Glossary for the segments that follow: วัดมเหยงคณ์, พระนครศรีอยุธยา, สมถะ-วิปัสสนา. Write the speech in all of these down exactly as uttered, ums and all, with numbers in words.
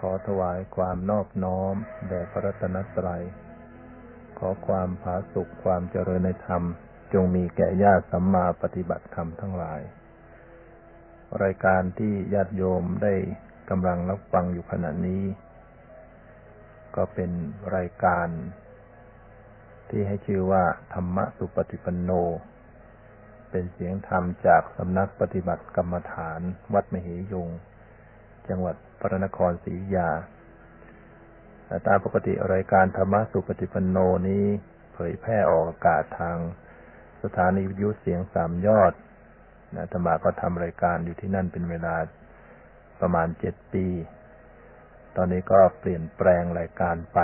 ขอถวายความนอบน้อมแด่พระรัตนตรัยขอความผาสุกความเจริญในธรรมจงมีแก่ญาติสัมมาปฏิบัติธรรมทั้งหลายรายการที่ญาติโยมได้กำลังรับฟังอยู่ขณะนี้ก็เป็นรายการที่ให้ชื่อว่าธรรมสุปฏิปันโนเป็นเสียงธรรมจากสำนักปฏิบัติกรรมฐานวัดมเหยงค์จังหวัดพระนครศรีอยุธยาตามปกติรายการธรรมสุปฏิปันโนนี้เผยแพร่ออกอากาศทางสถานีวิทยุเสียงสามยอดอาตมาก็ทำรายการอยู่ที่นั่นเป็นเวลาประมาณเจ็ดปีตอนนี้ก็เปลี่ยนแปลงรายการไป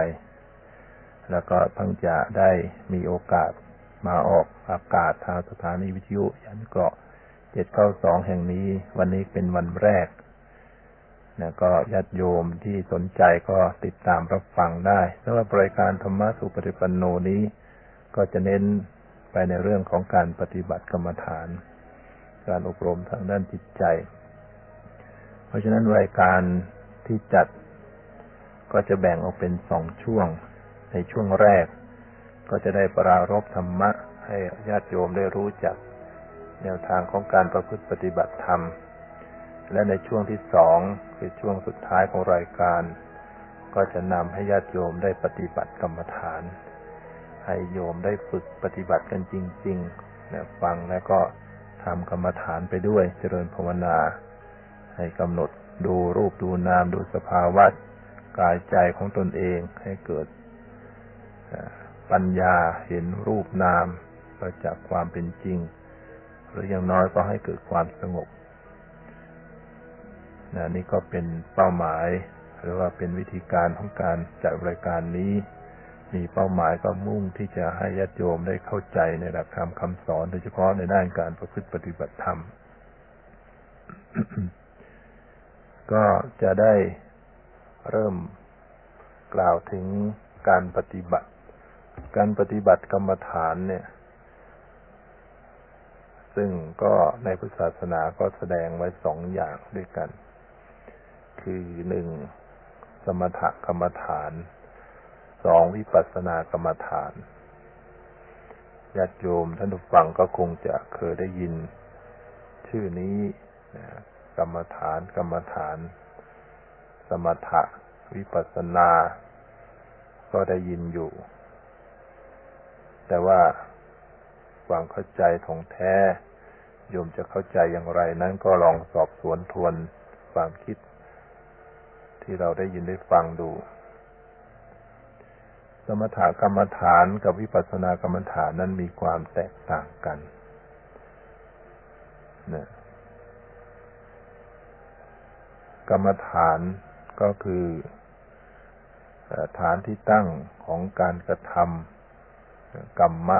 แล้วก็เพิ่งจะได้มีโอกาสมาออกอากาศทางสถานีวิทยุยันเกาะเจ็ดเก้าสองแห่งนี้วันนี้เป็นวันแรกนะก็ญาติโยมที่สนใจก็ติดตามรับฟังได้สำหรับรายการธรรมสุปฏิปันโนนี้ก็จะเน้นไปในเรื่องของการปฏิบัติกรรมฐานการอบรมทางด้านจิตใจเพราะฉะนั้นรายการที่จัดก็จะแบ่งออกเป็นสองช่วงในช่วงแรกก็จะได้ปรารภธรรมะให้ญาติโยมได้รู้จักแนวทางของการประพฤติปฏิบัติธรรมและในช่วงที่สองคือช่วงสุดท้ายของรายการก็จะนำให้ญาติโยมได้ปฏิบัติกรรมฐานให้โยมได้ฝึกปฏิบัติกันจริงๆนะฟังแล้วก็ทำกรรมฐานไปด้วยเจริญภาวนาให้กำหนดดูรูปดูนามดูสภาวะกายใจของตนเองให้เกิดปัญญาเห็นรูปนามประจักษ์ความเป็นจริงหรืออย่างน้อยก็ให้เกิดความสงบนะนี่ก็เป็นเป้าหมายหรือว่าเป็นวิธีการของการจัดรายการนี้มีเป้าหมายก็มุ่งที่จะให้ญาติโยมได้เข้าใจในหลักธรรมคำสอนโดยเฉพาะในด้านการประพฤติปฏิบัติธรรม ก็จะได้เริ่มกล่าวถึงการปฏิบัติการปฏิบัติกรรมฐานเนี่ยซึ่งก็ในพุทธศาสนาก็แสดงไว้สองอย่างด้วยกันคือหนึ่งสมถกรรมฐานสองวิปัสสนากรรมฐานญาติโยมท่านผู้ฟังก็คงจะเคยได้ยินชื่อนี้นะกรรมฐานกรรมฐานสมถะวิปัสสนาก็ได้ยินอยู่แต่ว่าความเข้าใจท่องแท้โยมจะเข้าใจอย่างไรนั้นก็ลองสอบสวนทวนความคิดที่เราได้ยินได้ฟังดูสมถกรรมฐานกับวิปัสสนากรรมฐานนั้นมีความแตกต่างกันนะกรรมฐานก็คือฐานที่ตั้งของการกระทำกรรมะ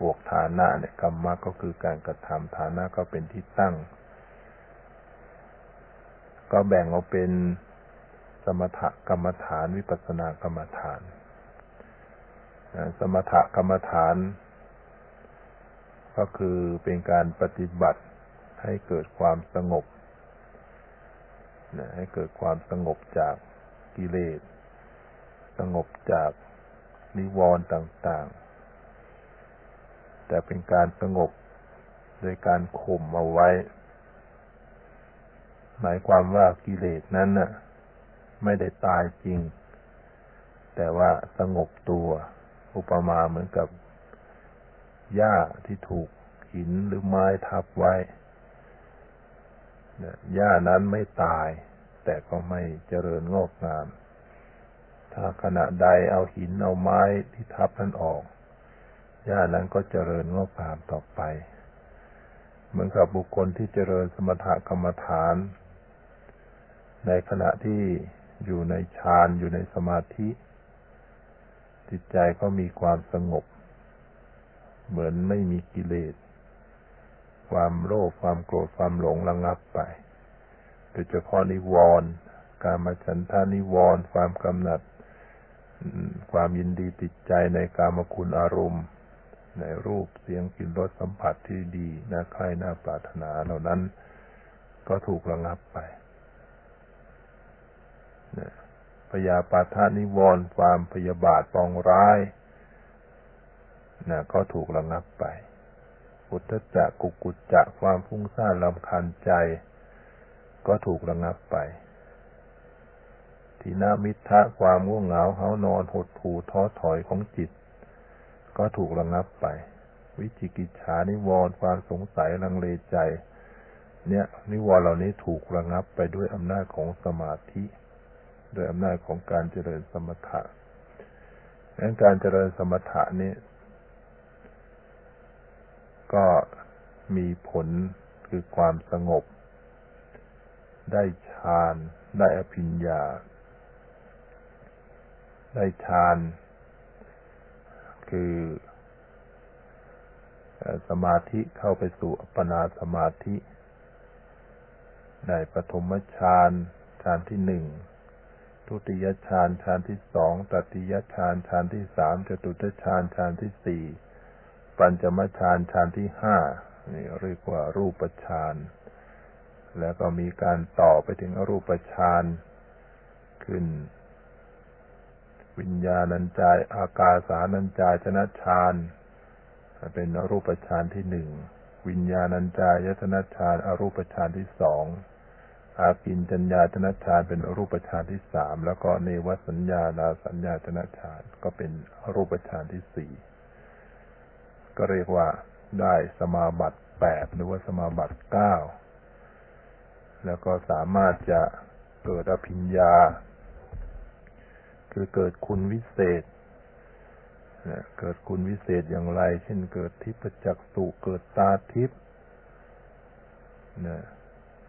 บวกฐานะเนี่ยกรรมะก็คือการกระทำฐานะก็เป็นที่ตั้งก็แบ่งออกเป็นสมถกรรมฐานวิปัสสนากรรมฐานสมถกรรมฐานก็คือเป็นการปฏิบัติให้เกิดความสงบให้เกิดความสงบจากกิเลสสงบจากนิวรณ์ต่างๆแต่เป็นการสงบโดยการข่มเอาไว้หมายความว่ากิเลสนั้นน่ะไม่ได้ตายจริงแต่ว่าสงบตัวอุปมาเหมือนกับหญ้าที่ถูกหินหรือไม้ทับไว้หญ้านั้นไม่ตายแต่ก็ไม่เจริญงอกงามถ้าขณะใดเอาหินเอาไม้ที่ทับนั้นออกหญ้านั้นก็เจริญงอกงามต่อไปเหมือนกับบุคคลที่เจริญสมถกรรมฐานในขณะที่อยู่ในฌานอยู่ในสมาธิจิตใจก็มีความสงบเหมือนไม่มีกิเลสความโลภความโกรธความหลงระงับไปโดยเฉพาะนิวรณ์กามฉันทะนิวรณ์ความกำหนัดความยินดีติดใจในกามคุณอารมณ์ในรูปเสียงกลิ่นรสสัมผัสที่ดีน่าใคร่น่าปรารถนาเหล่านั้นก็ถูกระงับไป พยาปาทะนิวรณ์ความพยาบาทปองร้ายนะก็ถูกระงับไปอุทธัจจะกุกุจจะความฟุ้งซ่านรำคาญใจก็ถูกระงับไปทีนมิทธะความง่วงเหงาเฮานอนหดหู่ท้อถอยของจิตก็ถูกระงับไปวิจิกิจฉานิวรณ์ความสงสัยลังเลใจเนี่ยนิวรณ์เหล่านี้ถูกระงับไปด้วยอำนาจของสมาธิโดยอำนาจของการเจริญสมถะดังนั้นการเจริญสมถะนี้ก็มีผลคือความสงบได้ฌานได้อภิญญาได้ฌานคือสมาธิเข้าไปสู่อัปปนาสมาธิได้ปฐมฌานฌานที่หนึ่งทุติยฌานฌานที่สองตติยฌานฌานที่สามจตุตฌานฌานที่สี่ปัญจมฌานฌานที่ห้านี่เรียกว่ารูปฌานแล้วก็มีการต่อไปถึงอรูปฌานขึ้นวิญญาณัญจายอากาสานัญจายตนะฌานเป็นอรูปฌานที่หนึ่งวิญญาณัญจายตนะฌานอรูปฌานที่สองอากินจัญญาตนะฌานเป็นอรูปฌานที่สามแล้วก็เนวสัญญานาสัญญาตนะฌานก็เป็นอรูปฌานที่สี่ก็เรียกว่าได้สมาบัติแปดหรือว่าสมาบัติเก้าแล้วก็สามารถจะเกิดอภิญญาคือเกิดคุณวิเศษเกิดคุณวิเศษอย่างไรเช่นเกิดทิพจักษุเกิดตาทิพ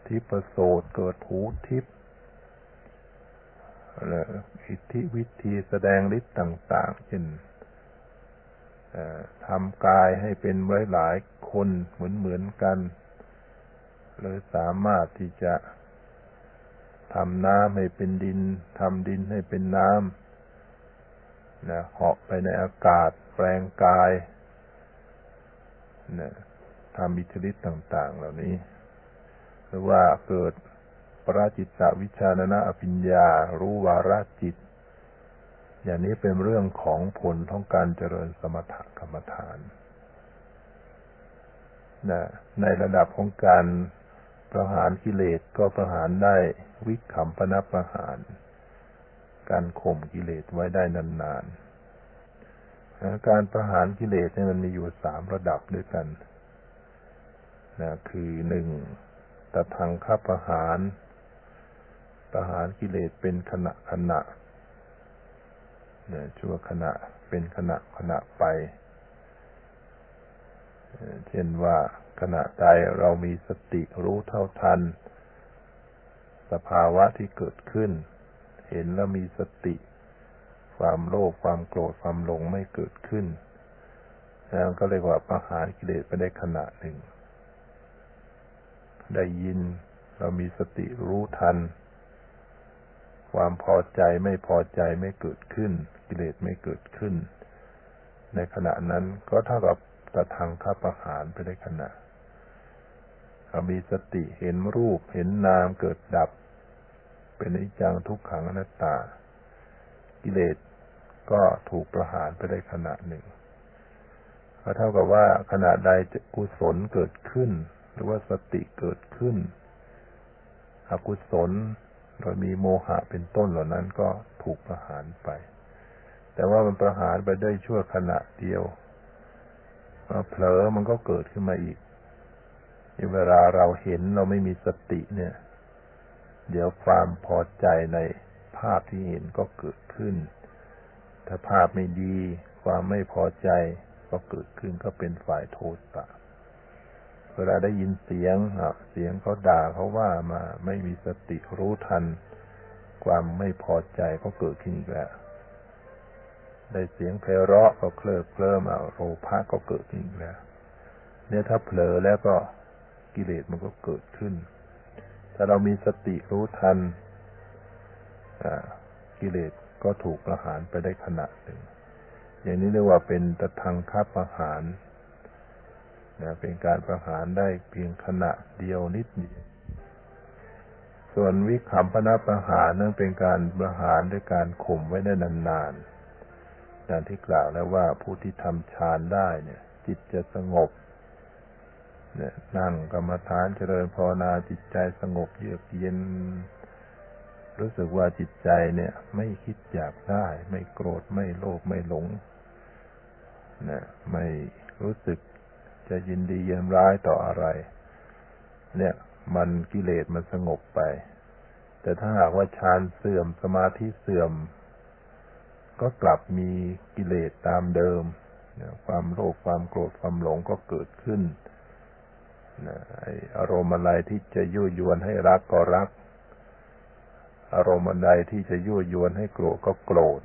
ทิพโสตเกิดหูทิพและอิทธิวิธีแสดงฤทธิ์ต่างๆเช่นทำกายให้เป็นหลายๆคนเหมือนๆกันเลยสามารถที่จะทำน้ำให้เป็นดินทำดินให้เป็นน้ำนะเหาะไปในอากาศแปลงกายนะทำอิทธิฤทธิ์ต่างๆเหล่านี้หรือว่าเกิดปราจิตตวิชานนะอภิญญารู้วาระจิตอย่างนี้เป็นเรื่องของผลของการเจริญสมถกรรมฐานนะในระดับของการประหารกิเลสก็ประหารได้วิคัมปนประหารการข่มกิเลสไว้ได้นานๆการประหารกิเลสเนี่ยมันมีอยู่สามระดับด้วยกันนะคือหนึ่งตทังคประหารประหารกิเลสเป็นขณะขณะเนี่ยชั่วขณะเป็นขณะขณะไปเช่นว่าขณะใดเรามีสติรู้เท่าทันสภาวะที่เกิดขึ้นเห็นแล้วมีสติความโลภความโกรธความหลงไม่เกิดขึ้นนั่นก็เรียกว่าประหารกิเลสไปได้ขณะหนึ่งได้ยินเรามีสติรู้ทันความพอใจไม่พอใจไม่เกิดขึ้นกิเลสไม่เกิดขึ้นในขณะนั้นก็เท่ากับตทังคประหารไปได้ขณะเรามีสติเห็นรูปเห็นนามเกิดดับเป็นอนิจจังทุกขังอนัตตากิเลสก็ถูกประหารไปได้ขณะหนึ่งก็เท่ากับว่าขณะใดกุศลเกิดขึ้นหรือว่าสติเกิดขึ้นอกุศลโดยมีโมหะเป็นต้นเหล่านั้นก็ถูกประหารไปแต่ว่ามันประหารไปได้ชั่วขณะเดียวเผลอมันก็เกิดขึ้นมาอีกเวลาเราเห็นเราไม่มีสติเนี่ยเดี๋ยวความพอใจในภาพที่เห็นก็เกิดขึ้นถ้าภาพไม่ดีความไม่พอใจก็เกิดขึ้นก็เป็นฝ่ายโทสะเวลาได้ยินเสียงเสียงเขาด่าเขาว่ามาไม่มีสติรู้ทันความไม่พอใจก็เกิดขึ้นอีกแล้วได้เสียงไพเราะก็เคลิบเคลิ้มเอาโลภะก็เกิดขึ้นอีกแล้วเนี่ยถ้าเผลอแล้วก็กิเลสมันก็เกิดขึ้นถ้าเรามีสติรู้ทันกิเลสก็ถูกประหารไปได้ขณะหนึ่งอย่างนี้เรียกว่าเป็นตทังคประหารนะเป็นการประหารได้เพียงขณะเดียวนิดเดียว ส่วนวิคัมพนประหารนั้นเป็นการประหารด้วยการข่มไว้ได้นานๆดังที่กล่าวแล้วว่าผู้ที่ทำฌานได้เนี่ยจิตจะสงบเนี่ยนั่งกรรมฐานเจริญภาวนาจิตใจสงบเยือกเย็นรู้สึกว่าจิตใจเนี่ยไม่คิดอยากได้ไม่โกรธไม่โลภไม่หลงนะไม่รู้สึกจะยินดียินร้ายต่ออะไรเนี่ยมันกิเลสมันสงบไปแต่ถ้าหากว่าฌานเสื่อมสมาธิเสื่อมก็กลับมีกิเลสตามเดิมนะความโลภความโกรธความหลงก็เกิดขึ้นนะไอ้อารมณ์อะไรที่จะยั่วยวนให้รักก็รักอารมณ์ใดที่จะยั่วยวนให้โกรธก็โกรธ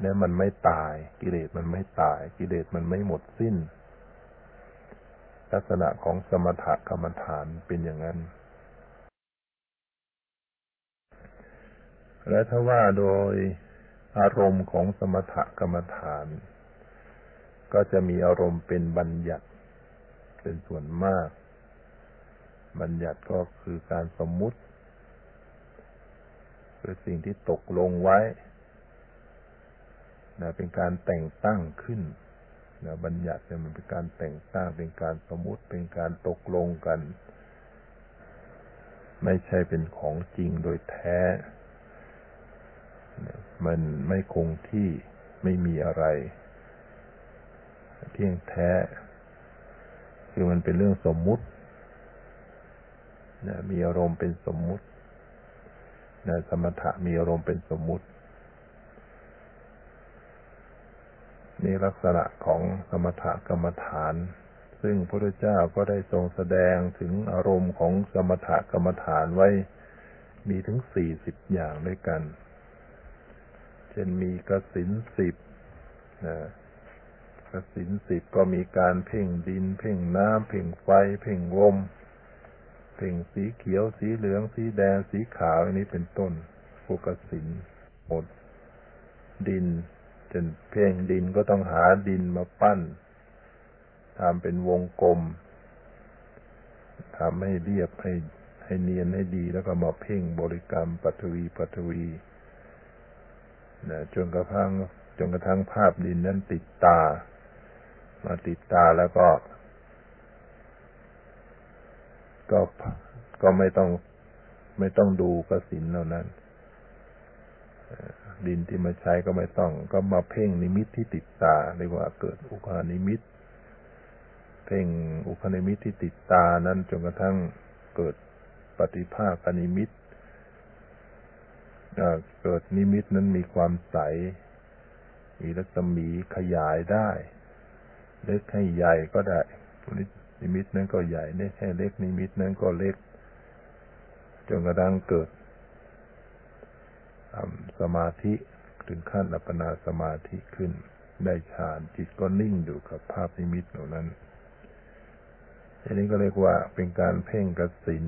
เนี่ยมันไม่ตายกิเลสมันไม่ตายกิเลสมันไม่หมดสิ้นลักษณะของสมถกรรมฐานเป็นอย่างนั้นและถ้าว่าโดยอารมณ์ของสมถกรรมฐานก็จะมีอารมณ์เป็นบัญญัติเป็นส่วนมากบัญญัติก็คือการสมมุติคือสิ่งที่ตกลงไว้นะเป็นการแต่งตั้งขึ้นนะบัญญัติเนี่ยมันเป็นการแต่งตั้งเป็นการสมมุติเป็นการตกลงกันไม่ใช่เป็นของจริงโดยแท้นะมันไม่คงที่ไม่มีอะไรเที่ยงแท้คือมันเป็นเรื่องสมมุตินะมีอารมณ์เป็นสมมุตินะสมถะมีอารมณ์เป็นสมมุตินี่ลักษณะของสมถกรรมฐานซึ่งพระพุทธเจ้าก็ได้ทรงแสดงถึงอารมณ์ของสมถกรรมฐานไว้มีถึงสี่สิบอย่างด้วยกันเช่นมีกสิณสิบนะกสิณสิบก็มีการเพ่งดินเพ่งน้ำเพ่งไฟเพ่งลมเพ่งสีเขียวสีเหลืองสีแดงสีขาวอันนี้เป็นต้นพวกกสิณหมดดินจนเพ่งดินก็ต้องหาดินมาปั้นทำเป็นวงกลมทำให้เรียบให้ให้เนียนให้ดีแล้วก็มาเพ่งบริกรรมปฐวีปฐวีนะจนกระทั่งจนกระทั่งภาพดินนั้นติดตามาติดตาแล้วก็ก็ก็ไม่ต้องไม่ต้องดูกสิณเหล่านั้นดินที่มาใช้ก็ไม่ต้องก็มาเพ่งนิมิตที่ติดตาเรียกว่าเกิดอุคหนิมิตเพ่งอุคหนิมิตที่ติดตานั้นจนกระทั่งเกิดปฏิภาคนิมิตเกิดนิมิตนั้นมีความใสมีรัศมีขยายได้เล็กให้ใหญ่ก็ได้นิมิตนั้นก็ใหญ่เล็กให้เล็กนิมิตนั้นก็เล็กจนกระทั่งเกิดสมาธิถึงขั้นอัปปนาสมาธิขึ้นได้ฌานจิตก็นิ่งอยู่กับภาพนิมิตเหล่านั้นอันนี้ก็เรียกว่าเป็นการเพ่งกสิณ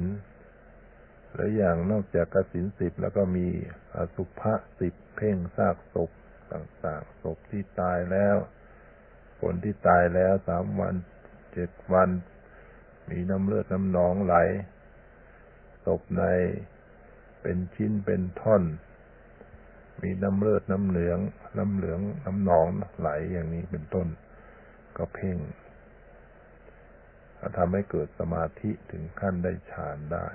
และอย่างนอกจากกสิณสิบแล้วก็มีอสุภะสิบเพ่งซากศพต่างๆศพที่ตายแล้วคนที่ตายแล้วสามวันเจ็ดวันมีน้ำเลือดน้ำหนองไหลศพในเป็นชิ้นเป็นท่อนมีน้ำเลือดน้ำเหลืองน้ำเหลืองน้ำหนองไหลอย่างนี้เป็นต้นก็เพ่งทำให้เกิดสมาธิถึงขั้นได้ฌานได้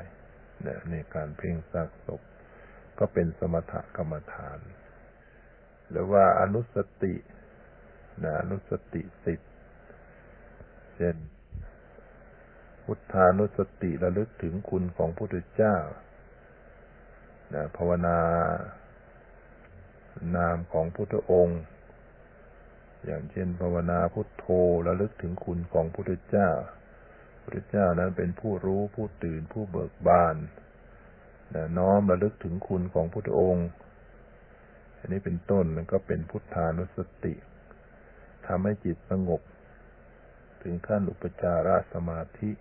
เนี่ยในการเพ่งซากศพก็เป็นสมถกรรมฐานหรือว่าอนุสตินะอนุสติสิบเช่นพุทธานุสติระลึกถึงคุณของพระพุทธเจ้านะภาวนานามของพุทธองค์อย่างเช่นภาวนาพุทโธระลึกถึงคุณของพุทธเจ้าพุทธเจ้านั้นเป็นผู้รู้ผู้ตื่นผู้เบิกบานน้อมระลึกถึงคุณของพุทธองค์อันนี้เป็นต้นมันก็เป็นพุทธานุสติทำให้จิตสงบถึงขั้นอุปจารสมาธิ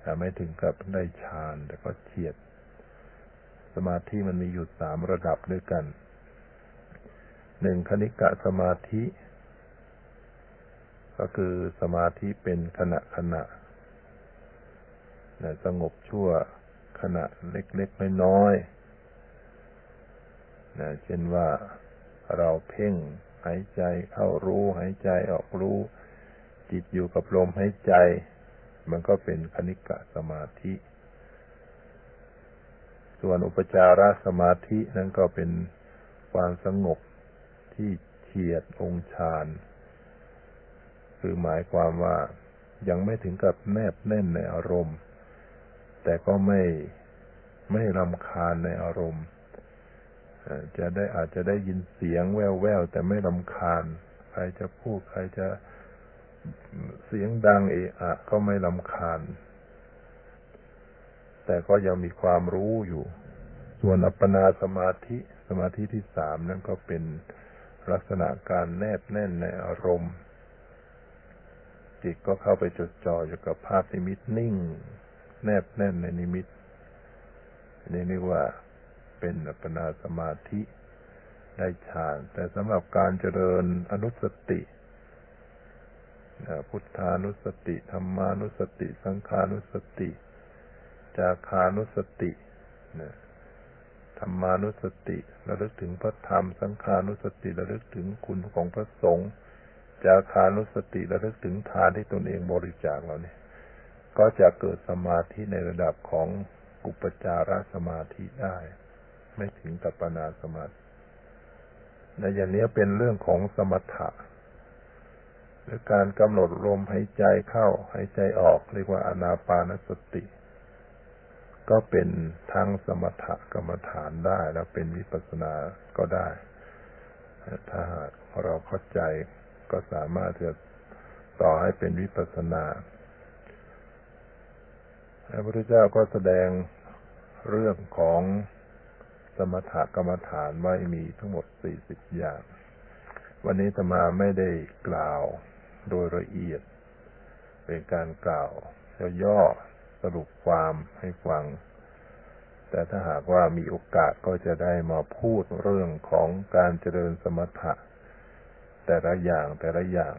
แต่ไม่ถึงกับได้ฌานแต่ก็เฉียดสมาธิมันมีอยู่สามระดับด้วยกันหนึ่งคณิกะสมาธิก็คือสมาธิเป็นขณะขณะสงบชั่ว ขณะเล็กๆน้อยๆนะเช่นว่าเราเพ่งหายใจเข้ารู้หายใจออกรู้จิตอยู่กับลมหายใจมันก็เป็นคณิกะสมาธิส่วนอุปจารสมาธินั้นก็เป็นความสงบที่เฉียดองค์ฌานคือหมายความว่ายังไม่ถึงกับแนบแน่นในอารมณ์แต่ก็ไม่ไม่รำคาญในอารมณ์จะได้อาจจะได้ยินเสียงแว่วๆแต่ไม่รำคาญใครจะพูดใครจะเสียงดังเอะอะก็ไม่รำคาญแต่ก็ยังมีความรู้อยู่ส่วนอัปปนาสมาธิสมาธิที่สามนั่นก็เป็นลักษณะการแนบแน่นในอารมณ์จิตก็เข้าไปจดจ่ออยู่กับภาพนิมิตนิ่งแนบแน่นในนิมิตนี่เรียกว่าเป็นอัปปนาสมาธิได้ฌานแต่สำหรับการเจริญอนุสติพุทธานุสติธัมมานุสติสังฆานุสติจาคานุสติธัมมานุสติระลึกถึงพระธรรมสังฆานุสติระลึกถึงคุณของพระสงฆ์จาคานุสติระลึกถึงทานที่ตนเองบริจาคเราเนี่ยก็จะเกิดสมาธิในระดับของอุปจารสมาธิได้ไม่ถึงอัปปนาสมาธิในอย่างนี้เป็นเรื่องของสมถะหรือการกำหนดลมหายใจเข้าหายใจออกเรียกว่าอานาปานสติก็เป็นทั้งสมถกรรมฐานได้แล้วเป็นวิปัสสนาก็ได้ถ้าเราเข้าใจก็สามารถจะต่อให้เป็นวิปัสสนาพระพุทธเจ้าก็แสดงเรื่องของสมถกรรมฐานไว้มีทั้งหมดสี่สิบอย่างวันนี้อาตมาไม่ได้กล่าวโดยละเอียดเป็นการกล่าวย่อๆสรุปความให้ฟังแต่ถ้าหากว่ามีโอกาสก็จะได้มาพูดเรื่องของการเจริญสมถะแต่ละอย่างแต่ละอย่าง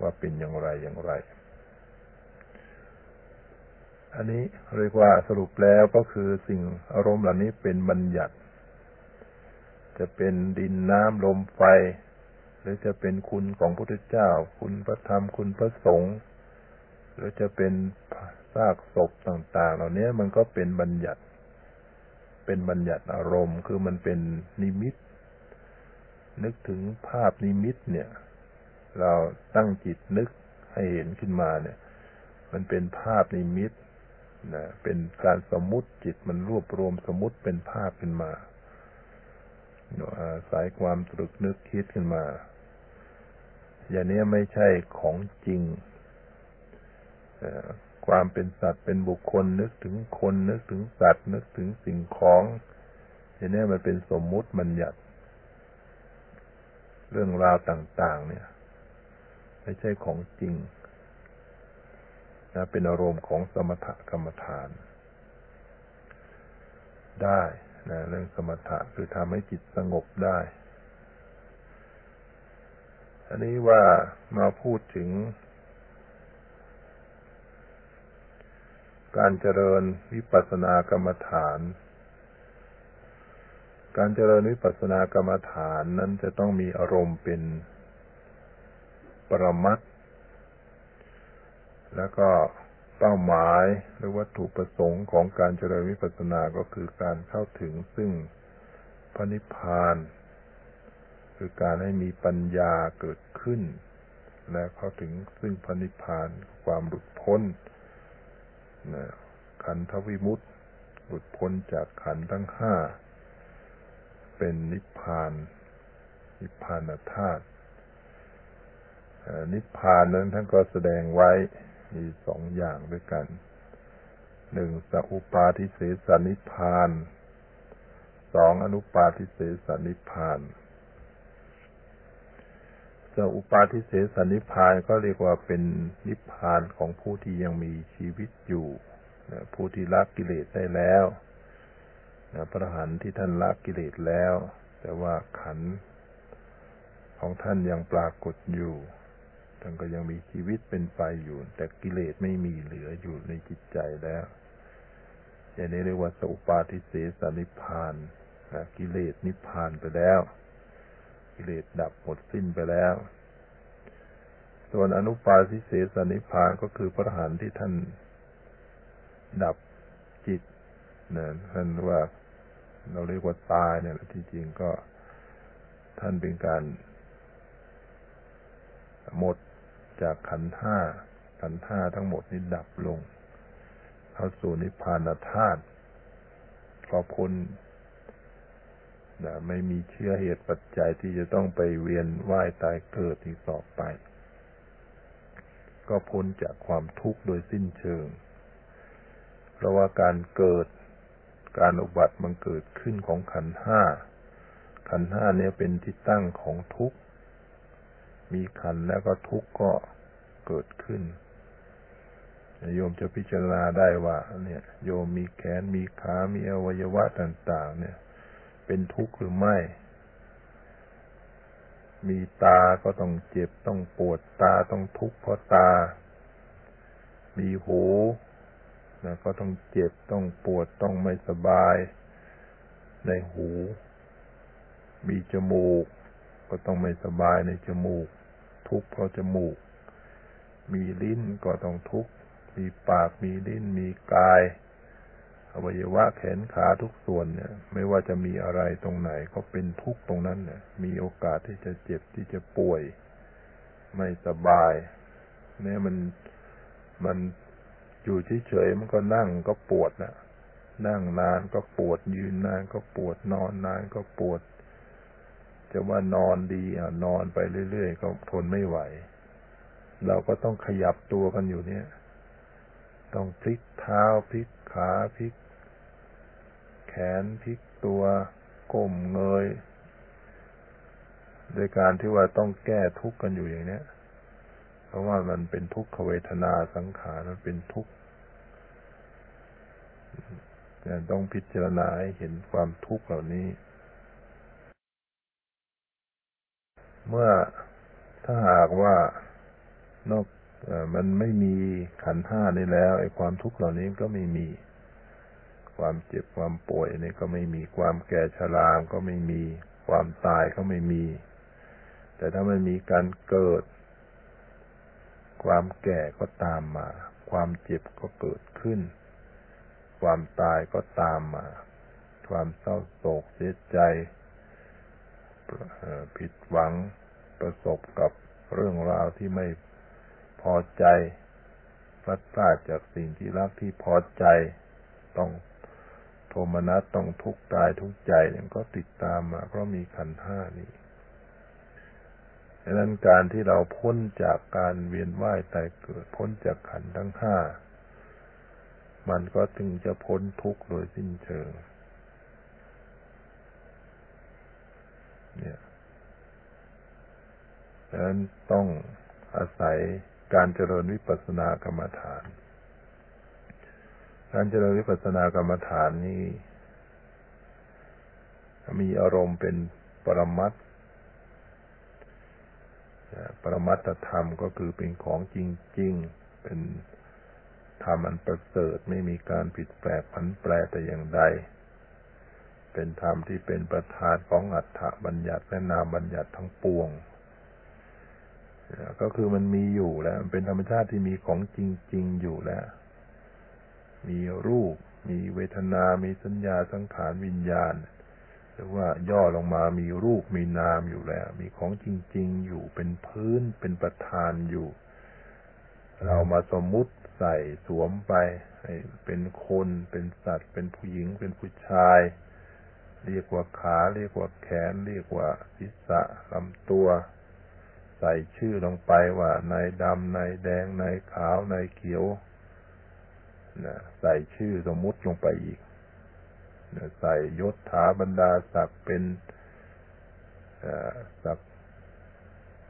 ว่าเป็นอย่างไรอย่างไรอันนี้เรียกว่าสรุปแล้วก็คือสิ่งอารมณ์เหล่านี้เป็นบัญญัติจะเป็นดินน้ำลมไฟหรือจะเป็นคุณของพระพุทธเจ้าคุณพระธรรมคุณพระสงฆ์หรือจะเป็นซากศพต่างๆเหล่านี้มันก็เป็นบัญญัติเป็นบัญญัติอารมณ์คือมันเป็นนิมิตนึกถึงภาพนิมิตเนี่ยเราตั้งจิตนึกให้เห็นขึ้นมาเนี่ยมันเป็นภาพนิมิตนะเป็นการสมมุติจิตมันรวบรวมสมมุติเป็นภาพขึ้นมาอาศัยความตรึกนึกคิดขึ้นมาอย่างนี้ไม่ใช่ของจริงความเป็นสัตว์เป็นบุคคลนึกถึงคนนึกถึงสัตว์นึกถึงสิ่งของอย่างนี้มันเป็นสมมุติบัญญัติเรื่องราวต่างๆเนี่ยไม่ใช่ของจริงนะเป็นอารมณ์ของสมถกรรมฐานได้นะเรื่องสมถะคือทำให้จิตสงบได้อันนี้ว่ามาพูดถึงการเจริญวิปัสสนากรรมฐานการเจริญวิปัสสนากรรมฐานนั้นจะต้องมีอารมณ์เป็นปรมัตถ์แล้วก็เป้าหมายหรือวัตถุประสงค์ของการเจริญวิปัสสนาก็คือการเข้าถึงซึ่งพระนิพพานคือการให้มีปัญญาเกิดขึ้นและเข้าถึงซึ่งพระนิพพานความหลุดพ้นนะขันธวิมุตติหลุดพ้นจากขันธ์ทั้งห้าเป็นนิพพานนิพพานธาตุนิพพานนั้นท่านก็แสดงไว้มีสองอย่างด้วยกันหนึ่งสัพปาทิเสสนิพพานสองอนุปาทิเสสนิพพานสัพปาทิเสสนิพพานก็เรียกว่าเป็นนิพพานของผู้ที่ยังมีชีวิตอยู่ผู้ที่ละกิเลสได้แล้วพระอรหันต์ที่ท่านละกิเลสแล้วแต่ว่าขันธ์ของท่านยังปรากฏอยู่ท่านก็ยังมีชีวิตเป็นไปอยู่แต่กิเลสไม่มีเหลืออยู่ในจิตใจแล้ว อย่างนี้เรียกว่าสอุปาทิเสสนิพพานนะกิเลสนิพพานไปแล้วกิเลสดับหมดสิ้นไปแล้วส่วนอนุปาทิเสสนิพพานก็คือพระอรหันต์ที่ท่านดับจิตนะท่านว่าเราเรียกว่าตายเนี่ยที่จริงก็ท่านเป็นการหมดจากขันธ์ห้าขันธ์ห้าทั้งหมดนี้ดับลงเข้าสู่นิพพานธาตุขอบคุณนะไม่มีเชื้อเหตุปัจจัยที่จะต้องไปเวียนว่ายตายเกิดอีกต่อไปก็พ้นจากความทุกข์โดยสิ้นเชิงเพราะว่าการเกิดการอุบัติมันเกิดขึ้นของขันธ์ห้าขันธ์ห้าเนี่ยเป็นที่ตั้งของทุกข์มีขันธ์แล้วก็ทุกข์ก็เกิดขึ้นโยมจะพิจารณาได้ว่าเนี่ยโยมมีแขนมีขามีอวัยวะต่างๆเนี่ยเป็นทุกข์หรือไม่มีตาก็ต้องเจ็บต้องปวดตาต้องทุกข์เพราะตามีหูนะก็ต้องเจ็บต้องปวดต้องไม่สบายในหูมีจมูกก็ต้องไม่สบายในจมูกทุกข์เพราะจมูกมีลิ้นก็ต้องทุกข์มีปากมีลิ้นมีกายอวัยวะแขนขาทุกส่วนเนี่ยไม่ว่าจะมีอะไรตรงไหนก็เป็นทุกข์ตรงนั้นเนี่ยมีโอกาสที่จะเจ็บที่จะป่วยไม่สบายเนี่ยมันมันอยู่เฉยๆมันก็นั่งก็ปวดนะนั่งนานก็ปวดยืนนานก็ปวดนอนนานก็ปวดจะว่านอนดีอ่ะนอนไปเรื่อยๆก็ทนไม่ไหวเราก็ต้องขยับตัวกันอยู่เนี่ยต้องพลิกเท้าพลิกขาพลิกแขนพลิกตัวก้มเงยโดยการที่ว่าต้องแก้ทุกข์กันอยู่อย่างเนี้ยเพราะว่ามันเป็นทุกขเวทนาสังขารมันเป็นทุกข์ต้องพิจารณาให้เห็นความทุกข์เหล่านี้เมื่อถ้าหากว่านอกมันไม่มีขันธ์ห้านี่แล้วไอ้ความทุกข์เหล่านี้ก็ไม่มีความเจ็บความป่วยนี่ก็ไม่มีความแก่ชราก็ไม่มีความตายก็ไม่มีแต่ถ้ามันมีการเกิดความแก่ก็ตามมาความเจ็บก็เกิดขึ้นความตายก็ตามมาความเศร้าโศกเสียใจผิดหวังประสบกับเรื่องราวที่ไม่พอใจพลัดพรากจากสิ่งที่รักที่พอใจต้องโทมนัสต้องทุกข์กายทุกข์ใจเนี่ยก็ติดตามมาเพราะมีขันธ์ห้านี้ดังนั้นการที่เราพ้นจากการเวียนว่ายตายเกิดพ้นจากขันธ์ทั้งห้ามันก็ถึงจะพ้นทุกข์โดยสิ้นเชิงเนี่ยดังนั้นต้องอาศัยการเจริญวิปัสสนากรรมฐานการเจริญวิปัสสนากรรมฐานนี้มีอารมณ์เป็นปรมัตถ์ปรมัตถธรรมก็คือเป็นของจริงๆเป็นธรรมอันประเสริฐไม่มีการผิดแปลกผันแปรแต่อย่างใดเป็นธรรมที่เป็นประธานของอัฏฐบัญญัติและนามบัญญัติทั้งปวงก็คือมันมีอยู่แล้วมันเป็นธรรมชาติที่มีของจริงๆอยู่แล้วมีรูปมีเวทนามีสัญญาสังขารวิญญาณหรือว่าย่อลงมามีรูปมีนามอยู่แล้วมีของจริงๆอยู่เป็นพื้นเป็นประธานอยู่เรามาสมมุติใส่สวมไปให้เป็นคนเป็นสัตว์เป็นผู้หญิงเป็นผู้ชายเรียกว่าขาเรียกว่าแขนเรียกว่าศีรษะลำตัวใส่ชื่อลงไปว่านายดำนายแดงนายขาวนายเขียวนะใส่ชื่อสมมุติลงไปอีกนะใส่ยศถาบรรดาศักดิ์เป็นศักดิ์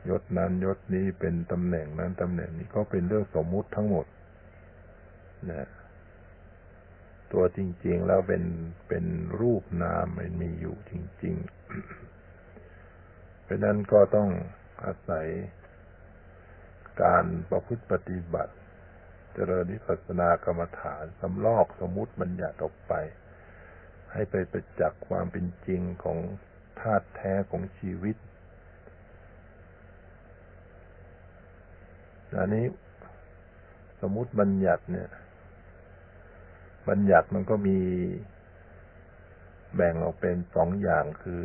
ยศนั้นยศนี้เป็นตำแหน่งนั้นตำแหน่งนี้ก็เป็นเรื่องสมมุติทั้งหมดนะตัวจริงๆแล้วเป็นเป็นรูปนามมันมีอยู่จริงๆเพราะนั้นก็ต้องอาศัยการประพฤติปฏิบัติ เจริญวิปัสสนากรรมฐานสำลอกสมมุติบัญญัติออกไปให้ไปประจักษ์ความเป็นจริงของธาตุแท้ของชีวิตอันนี้สมมุติบัญญัติเนี่ยบัญญัติมันก็มีแบ่งออกเป็นสองอย่างคือ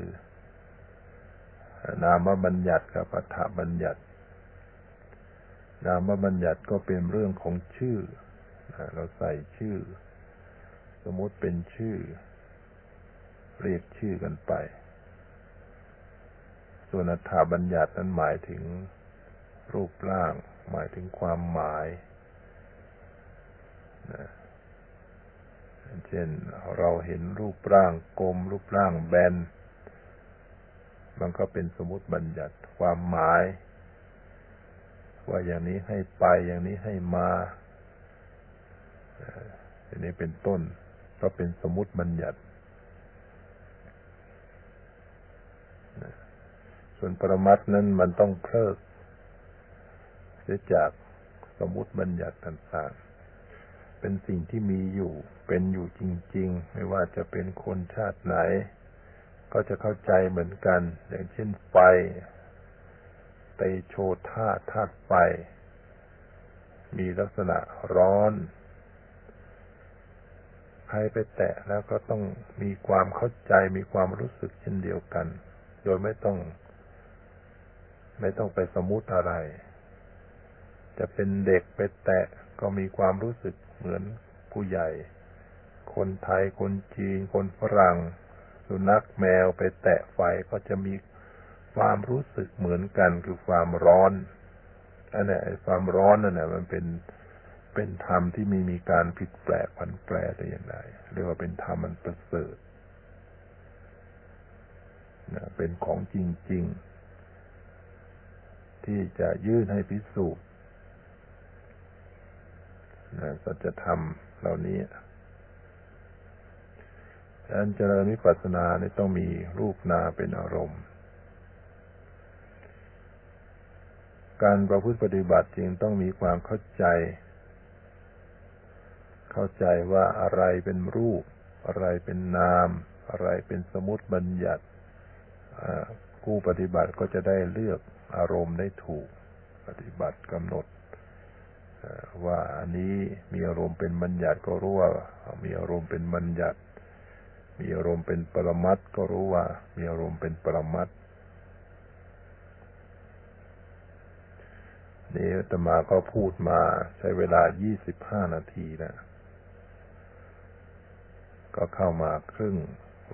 นามบัญญัติกับอัฏฐบัญญัตินามบัญญัติก็เป็นเรื่องของชื่อเราใส่ชื่อสมมติเป็นชื่อเรียกชื่อกันไปส่วนอัฏฐบัญญัตินั้นหมายถึงรูปร่างหมายถึงความหมายนะเช่นเราเห็นรูปร่างกลมรูปร่างแบนมันก็เป็นสมมติบัญญัติความหมายว่าอย่างนี้ให้ไปอย่างนี้ให้มาอันนี้เป็นต้นก็เป็นสมมติบัญญัติส่วนปรมัตถ์นั้นมันต้องเพลิดเสียจากสมมติบัญญัติต่างๆเป็นสิ่งที่มีอยู่เป็นอยู่จริงๆไม่ว่าจะเป็นคนชาติไหนก็จะเข้าใจเหมือนกันอย่างเช่นไฟเตโชธาตุธาตุไฟมีลักษณะร้อนใครไปแตะแล้วก็ต้องมีความเข้าใจมีความรู้สึกเช่นเดียวกันโดยไม่ต้องไม่ต้องไปสมมุติอะไรจะเป็นเด็กไปแตะก็มีความรู้สึกเหมือนผู้ใหญ่คนไทยคนจีนคนฝรั่งสุนัขแมวไปแตะไฟก็จะมีความรู้สึกเหมือนกันคือความร้อนอันนี้ความร้อนนั่นแหละมันเป็นเป็นธรรมที่มีมีการผิดแปลกผันแปรแต่อย่างใดเรียกว่าเป็นธรรมมันประเสริฐนะเป็นของจริงๆที่จะยื่นให้พิสูจน์นะสัจธรรมเหล่านี้การเจริญวิปัสสนาเนี่ยต้องมีรูปนามเป็นอารมณ์การประพฤติปฏิบัติจริงต้องมีความเข้าใจเข้าใจว่าอะไรเป็นรูปอะไรเป็นนามอะไรเป็นสมมุติบัญญัติผู้ปฏิบัติก็จะได้เลือกอารมณ์ได้ถูกปฏิบัติกำหนดว่าอันนี้มีอารมณ์เป็นบัญญัติก็รู้ว่ามีอารมณ์เป็นบัญญัติมีอารมณ์เป็นปรมัตถ์ก็รู้ว่ามีอารมณ์เป็นปรมัตถ์นี่อาตมาก็พูดมาใช้เวลายี่สิบห้านาทีนะก็เข้ามาครึ่ง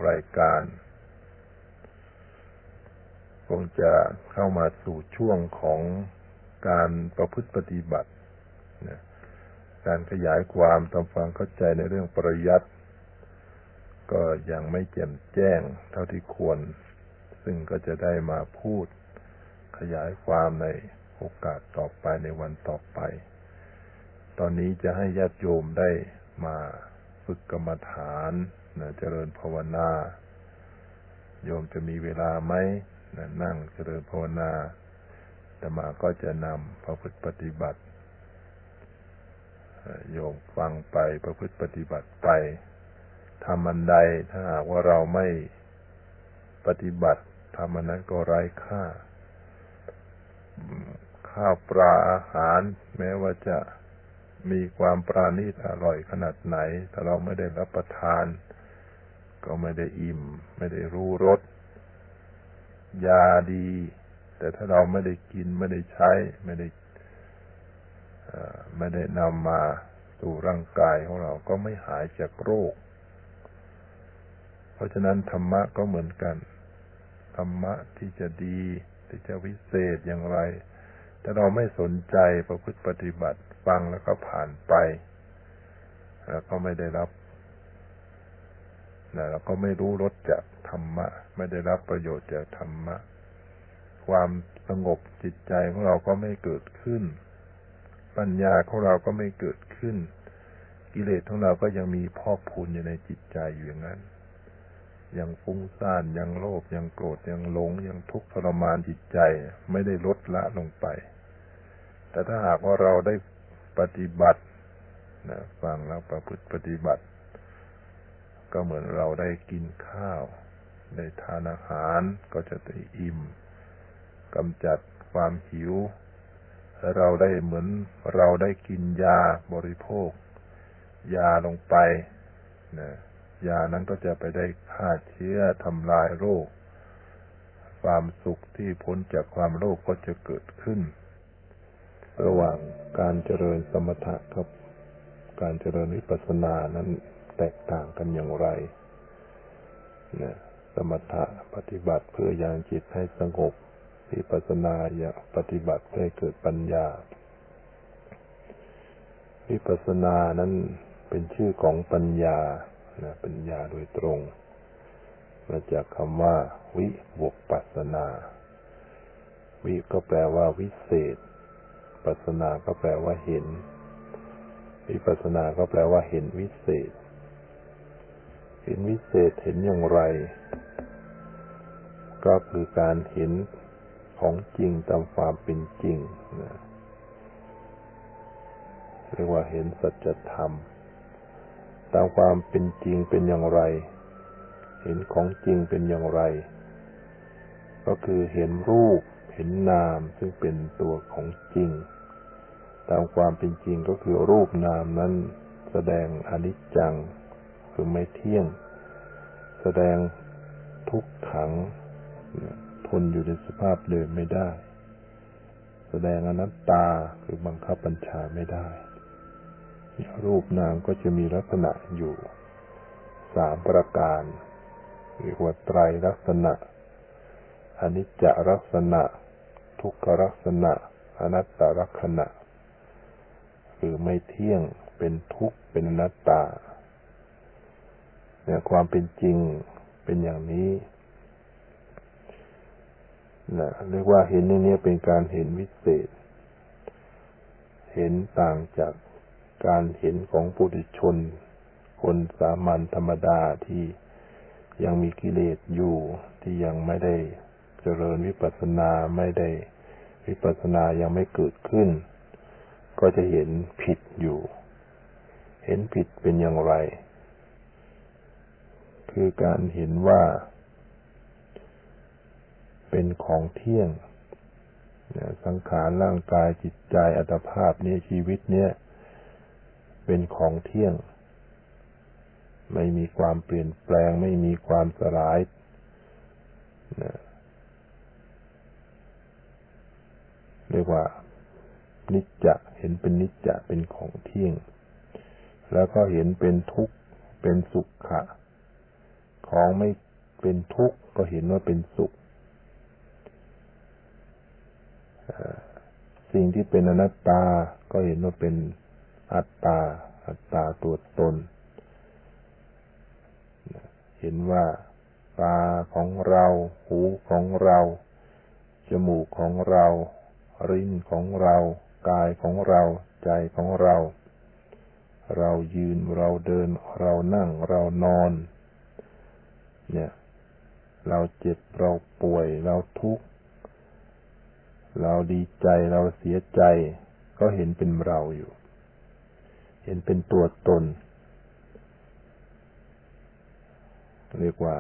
รายการคงจะเข้ามาสู่ช่วงของการประพฤติปฏิบัตินะการขยายความทำความเข้าใจในเรื่องปริยัติก็ยังไม่แจ่มแจ้งเท่าที่ควรซึ่งก็จะได้มาพูดขยายความในโอกาสต่อไปในวันต่อไปตอนนี้จะให้ญาติโยมได้มาฝึกกรรมฐานนะเจริญภาวนาโยมจะมีเวลาไหมนะนั่งเจริญภาวนาอาตมาก็จะนำประพฤติปฏิบัติโยมฟังไปประพฤติปฏิบัติไปทำอันใดถ้าหากว่าเราไม่ปฏิบัติทำอันนั้นก็ไร้ค่าข้าวปลาอาหารแม้ว่าจะมีความปราณีตอร่อยขนาดไหนแต่เราไม่ได้รับประทานก็ไม่ได้อิ่มไม่ได้รู้รสยาดีแต่ถ้าเราไม่ได้กินไม่ได้ใช้ไม่ได้ไม่ได้นำมาสู่ร่างกายของเราก็ไม่หายจากโรคเพราะฉะนั้นธรรมะก็เหมือนกันธรรมะที่จะดีที่จะวิเศษอย่างไรแต่เราไม่สนใจประพฤติปฏิบัติฟังแล้วก็ผ่านไปแล้วก็ไม่ได้รับนะเราก็ไม่รู้รสจากธรรมะไม่ได้รับประโยชน์จากธรรมะความสงบจิตใจของเราก็ไม่เกิดขึ้นปัญญาของเราก็ไม่เกิดขึ้นกิเลสของเราก็ยังมีพอกพูนอยู่ในจิตใจอยู่อย่างนั้นยังฟุ้งซ่านยังโลภยังโกรธยังหลงยังทุกข์ทรมานจิตใจไม่ได้ลดละลงไปแต่ถ้าหากว่าเราได้ปฏิบัติ นะฟังแล้วประพฤติปฏิบัติก็เหมือนเราได้กินข้าวได้ทานอาหารก็จะได้อิ่มกำจัดความหิวเราได้เหมือนเราได้กินยาบริโภคยาลงไปนะยานั้นก็จะไปได้ฆ่าเชื้อทำลายโรคความสุขที่พ้นจากความโรคก็จะเกิดขึ้นระหว่างการเจริญสมถะกับการเจริญวิปัสสนานั้นแตกต่างกันอย่างไรนะสมถะปฏิบัติเพื่อยังจิตให้สงบวิปัสสนาอยากปฏิบัติเพื่อเกิดปัญญาวิปัสสนานั้นเป็นชื่อของปัญญานะปัญญาโดยตรงมาจากคำว่าวิบวกปัสสนาวิก็แปลว่าวิเศษปัสสนาก็แปลว่าเห็นวิปัสสนาก็แปลว่าเห็นวิเศษเห็นวิเศษเห็นอย่างไรก็คือการเห็นของจริงตามความเป็นจริงนะเรียกว่าเห็นสัจธรรมตามความเป็นจริงเป็นอย่างไรเห็นของจริงเป็นอย่างไรก็คือเห็นรูปเห็นนามซึ่งเป็นตัวของจริงตามความเป็นจริงก็คือรูปนามนั้นแสดงอนิจจังคือไม่เที่ยงแสดงทุกขังทนอยู่ในสภาพเดิมไม่ได้แสดงอนัตตาคือบังคับบัญชาไม่ได้รูปนามก็จะมีลักษณะอยู่สามประการเรียกว่าไตรลักษณะอนิจจลักษณะทุกขลักษณะอนัตตลักษณะคือไม่เที่ยงเป็นทุกข์เป็นอนัตตาเนี่ยความเป็นจริงเป็นอย่างนี้นะเรียกว่าเห็นอย่างนี้เป็นการเห็นวิเศษเห็นต่างจากการเห็นของปุถุชนคนสามัญธรรมดาที่ยังมีกิเลสอยู่ที่ยังไม่ได้เจริญวิปัสสนาไม่ได้วิปัสสนายังไม่เกิดขึ้นก็จะเห็นผิดอยู่เห็นผิดเป็นอย่างไรคือการเห็นว่าเป็นของเที่ยงสังขารร่างกายจิตใจอัตภาพนี้ชีวิตนี้เป็นของเที่ยงไม่มีความเปลี่ยนแปลงไม่มีความสลายนะเรียกว่านิจจะเห็นเป็นนิจจะเป็นของเที่ยงแล้วก็เห็นเป็นทุกข์เป็นสุขะของไม่เป็นทุกข์ก็เห็นว่าเป็นสุขสิ่งที่เป็นอนัตตาก็เห็นว่าเป็นอัตตาอัตตาตัวตนเห็นว่าตาของเราหูของเราจมูกของเราลิ้นของเรากายของเราใจของเราเรายืนเราเดินเรานั่งเรานอนเนี่ยเราเจ็บเราป่วยเราทุกข์เราดีใจเราเสียใจก็เห็นเป็นเราอยู่เห็นเป็นตัวตนเรียกว่า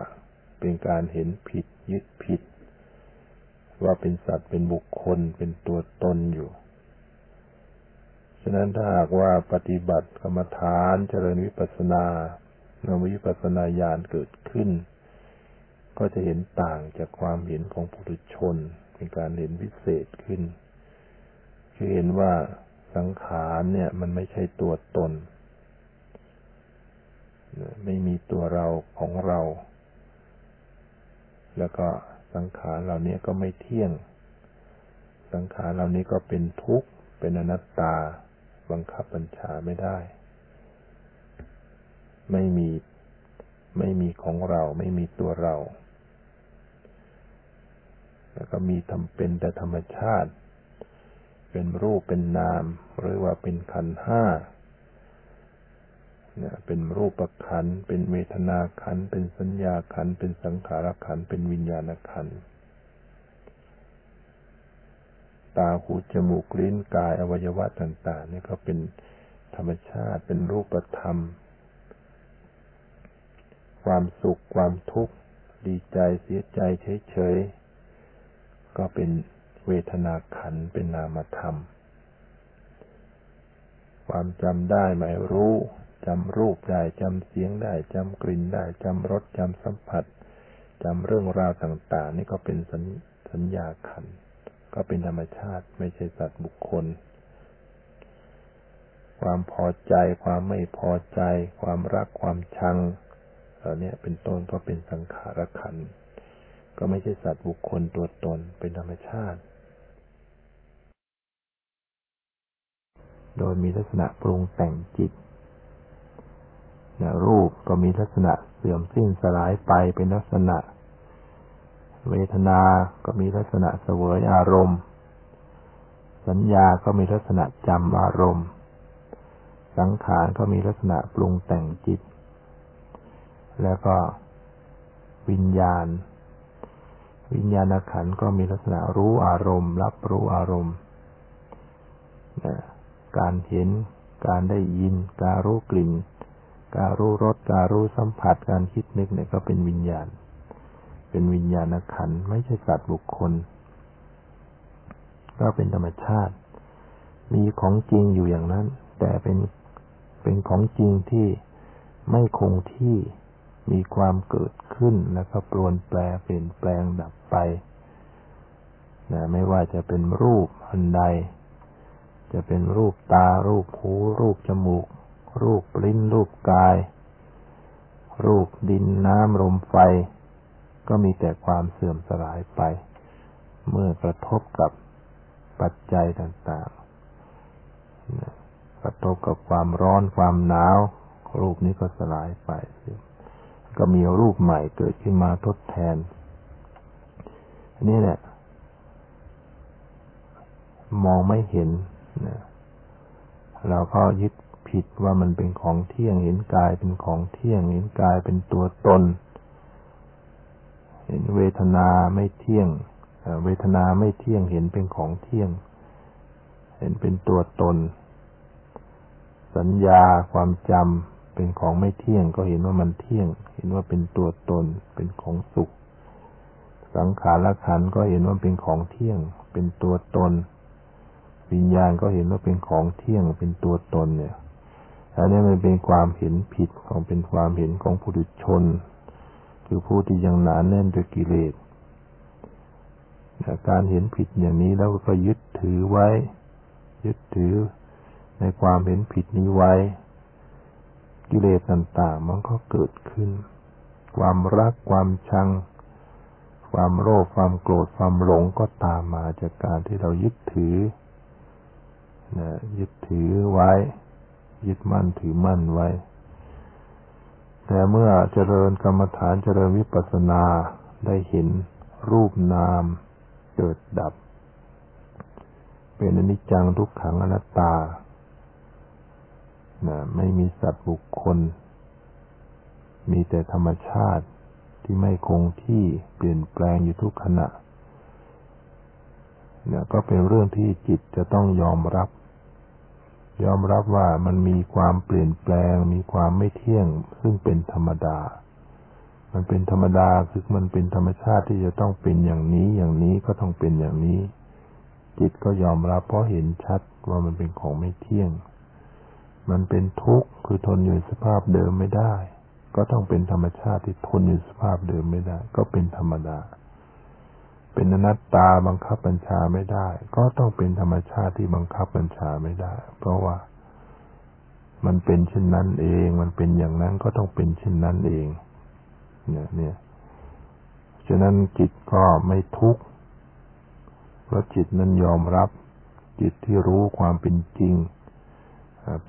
เป็นการเห็นผิดยึดผิดว่าเป็นสัตว์เป็นบุคคลเป็นตัวตนอยู่ฉะนั้นถ้าหากว่าปฏิบัติกรรมฐานเจริญวิปัสสนาเมื่อวิปัสสนาญาณเกิดขึ้นก็จะเห็นต่างจากความเห็นของปุถุชนเป็นการเห็นวิเศษขึ้นคือเห็นว่าสังขารเนี่ยมันไม่ใช่ตัวตนไม่มีตัวเราของเราแล้วก็สังขารเหล่านี้ก็ไม่เที่ยงสังขารเหล่านี้ก็เป็นทุกข์เป็นอนัตตาบังคับบัญชาไม่ได้ไม่มีไม่มีของเราไม่มีตัวเราแล้วก็มีทำเป็นแต่ธรรมชาติเป็นรูปเป็นนามหรือว่าเป็นขันธ์ห้าเนี่ยเป็นรูปขันธ์เป็นเวทนาขันธ์เป็นสัญญาขันธ์เป็นสังขารขันธ์เป็นวิญญาณขันธ์ตาหูจมูกลิ้นกายอวัยวะต่างๆนี่ก็เป็น ธรรมชาติเป็นรูปธรรมความสุขความทุกข์ดีใจเสียใจเฉยๆก็เป็นเวทนาขันธ์เป็นนามธรรมความจำได้หมายรู้จำรูปได้จำเสียงได้จำกลิ่นได้จำรสจำสัมผัสจำเรื่องราวต่างๆนี่ก็เป็นสัญสัญญาขันธ์ก็เป็นธรรมชาติไม่ใช่สัตว์บุคคลความพอใจความไม่พอใจความรักความชังเหล่านี้เป็นต้นก็เป็นสังขารขันธ์ก็ไม่ใช่สัตว์บุคคลตัวตนเป็นธรรมชาติโดยมีลักษณะปรุงแต่งจิตนะรูปก็มีลักษณะเสื่อมสิ้นสลายไปเป็นลักษณะเวทนาก็มีลักษณะเสวยอารมณ์สัญญาก็มีลักษณะจำอารมณ์สังขารก็มีลักษณะปรุงแต่งจิตแล้วก็วิญญาณวิญญาณขันธ์ก็มีลักษณะรู้อารมณ์รับรู้อารมณ์นะการเห็นการได้ยินการรู้กลิ่นการรู้รสการรู้สัมผัสการคิดนึกเนี่ยก็เป็นวิญญาณเป็นวิญญาณขันธ์ไม่ใช่สัตว์บุคคลก็เป็นธรรมชาติมีของจริงอยู่อย่างนั้นแต่เป็นเป็นของจริงที่ไม่คงที่มีความเกิดขึ้นแล้วก็ปรวนแปรเปลี่ยนแปลงดับไปนะไม่ว่าจะเป็นรูปอันใดจะเป็นรูปตารูปหูรูปจมูกรูปลิ้นรูปกายรูปดินน้ำลมไฟก็มีแต่ความเสื่อมสลายไปเมื่อกระทบกับปัจจัยต่างๆนะกระทบกับความร้อนความหนาวรูปนี้ก็สลายไปก็มีรูปใหม่เกิดขึ้นมาทดแทนอันนี้แหละมองไม่เห็นนะเราก็ยึดผิดว่ามันเป็นของเที่ยงเห็นกายเป็นของเที่ยงเห็นกายเป็นตัวตนเห็นเวทนาไม่เที่ยงเวทนาไม่เที่ยงเห็นเป็นของเที่ยงเห็นเป็นตัวตนสัญญาความจำเป็นของไม่เที่ยงก็เห็นว่ามันเที่ยงเห็นว่าเป็นตัวตนเป็นของสุขสังขารขันธ์ก็เห็นว่าเป็นของเที่ยงเป็นตัวตนวิญญาณก็เห็นว่าเป็นของเที่ยงเป็นตัวตนเนี่ยอันนี้มันเป็นความเห็นผิดของเป็นความเห็นของปุถุชนคือผู้ที่ยังหนาแน่นด้วยกิเลสการเห็นผิดอย่างนี้แล้วก็ยึดถือไว้ยึดถือในความเห็นผิดนี้ไว้กิเลสต่างๆมันก็เกิดขึ้นความรักความชังความโลภความโกรธความหลงก็ตามมาจากการที่เรายึดถือนะยึดถือไว้ยึดมั่นถือมั่นไว้แต่เมื่อเจริญกรรมฐานเจริญวิปัสสนาได้เห็นรูปนามเกิดดับเป็นอนิจจังทุกขังอนัตตานะไม่มีสัตว์บุคคลมีแต่ธรรมชาติที่ไม่คงที่เปลี่ยนแปลงอยู่ทุกขณะนะก็เป็นเรื่องที่จิตจะต้องยอมรับยอมรับว่ามันมีความเปลี่ยนแปลงมีความไม่เที่ยงซึ่งเป็นธรรมดามันเป็นธรรมดาคือมันเป็นธรรมชาติที่จะต้องเป็นอย่างนี้อย่างนี้ก็ต้องเป็นอย่างนี้จิตก็ยอมรับเพราะเห็นชัดว่ามันเป็นของไม่เที่ยงมันเป็นทุกข์คือทนอยู่สภาพเดิมไม่ได้ก็ต้องเป็นธรรมชาติที่ทนอยู่สภาพเดิมไม่ได้ก็เป็นธรรมดาเป็นอนัตตาบังคับบัญชาไม่ได้ก็ต้องเป็นธรรมชาติที่บังคับบัญชาไม่ได้เพราะว่ามันเป็นเช่นนั้นเองมันเป็นอย่างนั้นก็ต้องเป็นเช่นนั้นเองเนี่ยเนี่ยฉะนั้นจิตก็ไม่ทุกข์เพราะจิตนั้นยอมรับจิตที่รู้ความเป็นจริง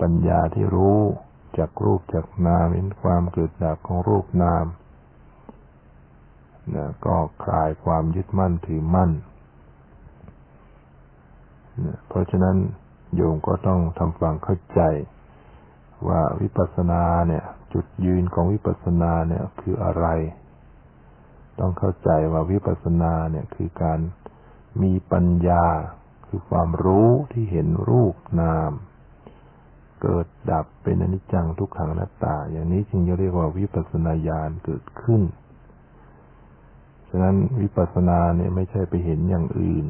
ปัญญาที่รู้จากรูปจากนามเห็นความเกิดดับของรูปนามนะก็คลายความยึดมั่นถือมั่นนะเพราะฉะนั้นโยมก็ต้องทำความเข้าใจว่าวิปัสสนาเนี่ยจุดยืนของวิปัสสนาเนี่ยคืออะไรต้องเข้าใจว่าวิปัสสนาเนี่ยคือการมีปัญญาคือความรู้ที่เห็นรูปนาม เกิดดับเป็นอนิจจังทุกขังอนัตตาอย่างนี้จึงจะเรียกว่าวิปัสสนาญาณเกิดขึ้นฉะนั้นวิปัสสนาเนี่ยไม่ใช่ไปเห็นอย่างอื่น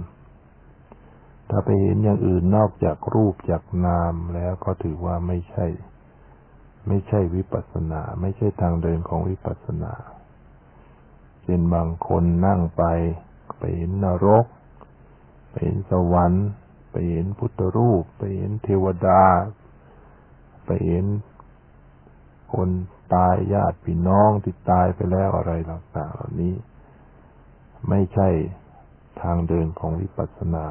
ถ้าไปเห็นอย่างอื่นนอกจากรูปจากนามแล้วก็ถือว่าไม่ใช่ไม่ใช่วิปัสสนาไม่ใช่ทางเดินของวิปัสสนาเช่นบางคนนั่งไปไปเห็นนรกไปเห็นสวรรค์ไปเห็นพุทธรูปไปเห็นเทวดาไปเห็นคนตายญาติพี่น้องที่ตายไปแล้วอะไรต่างๆเหล่านี้ไม่ใช่ทางเดินของวิปัสสนา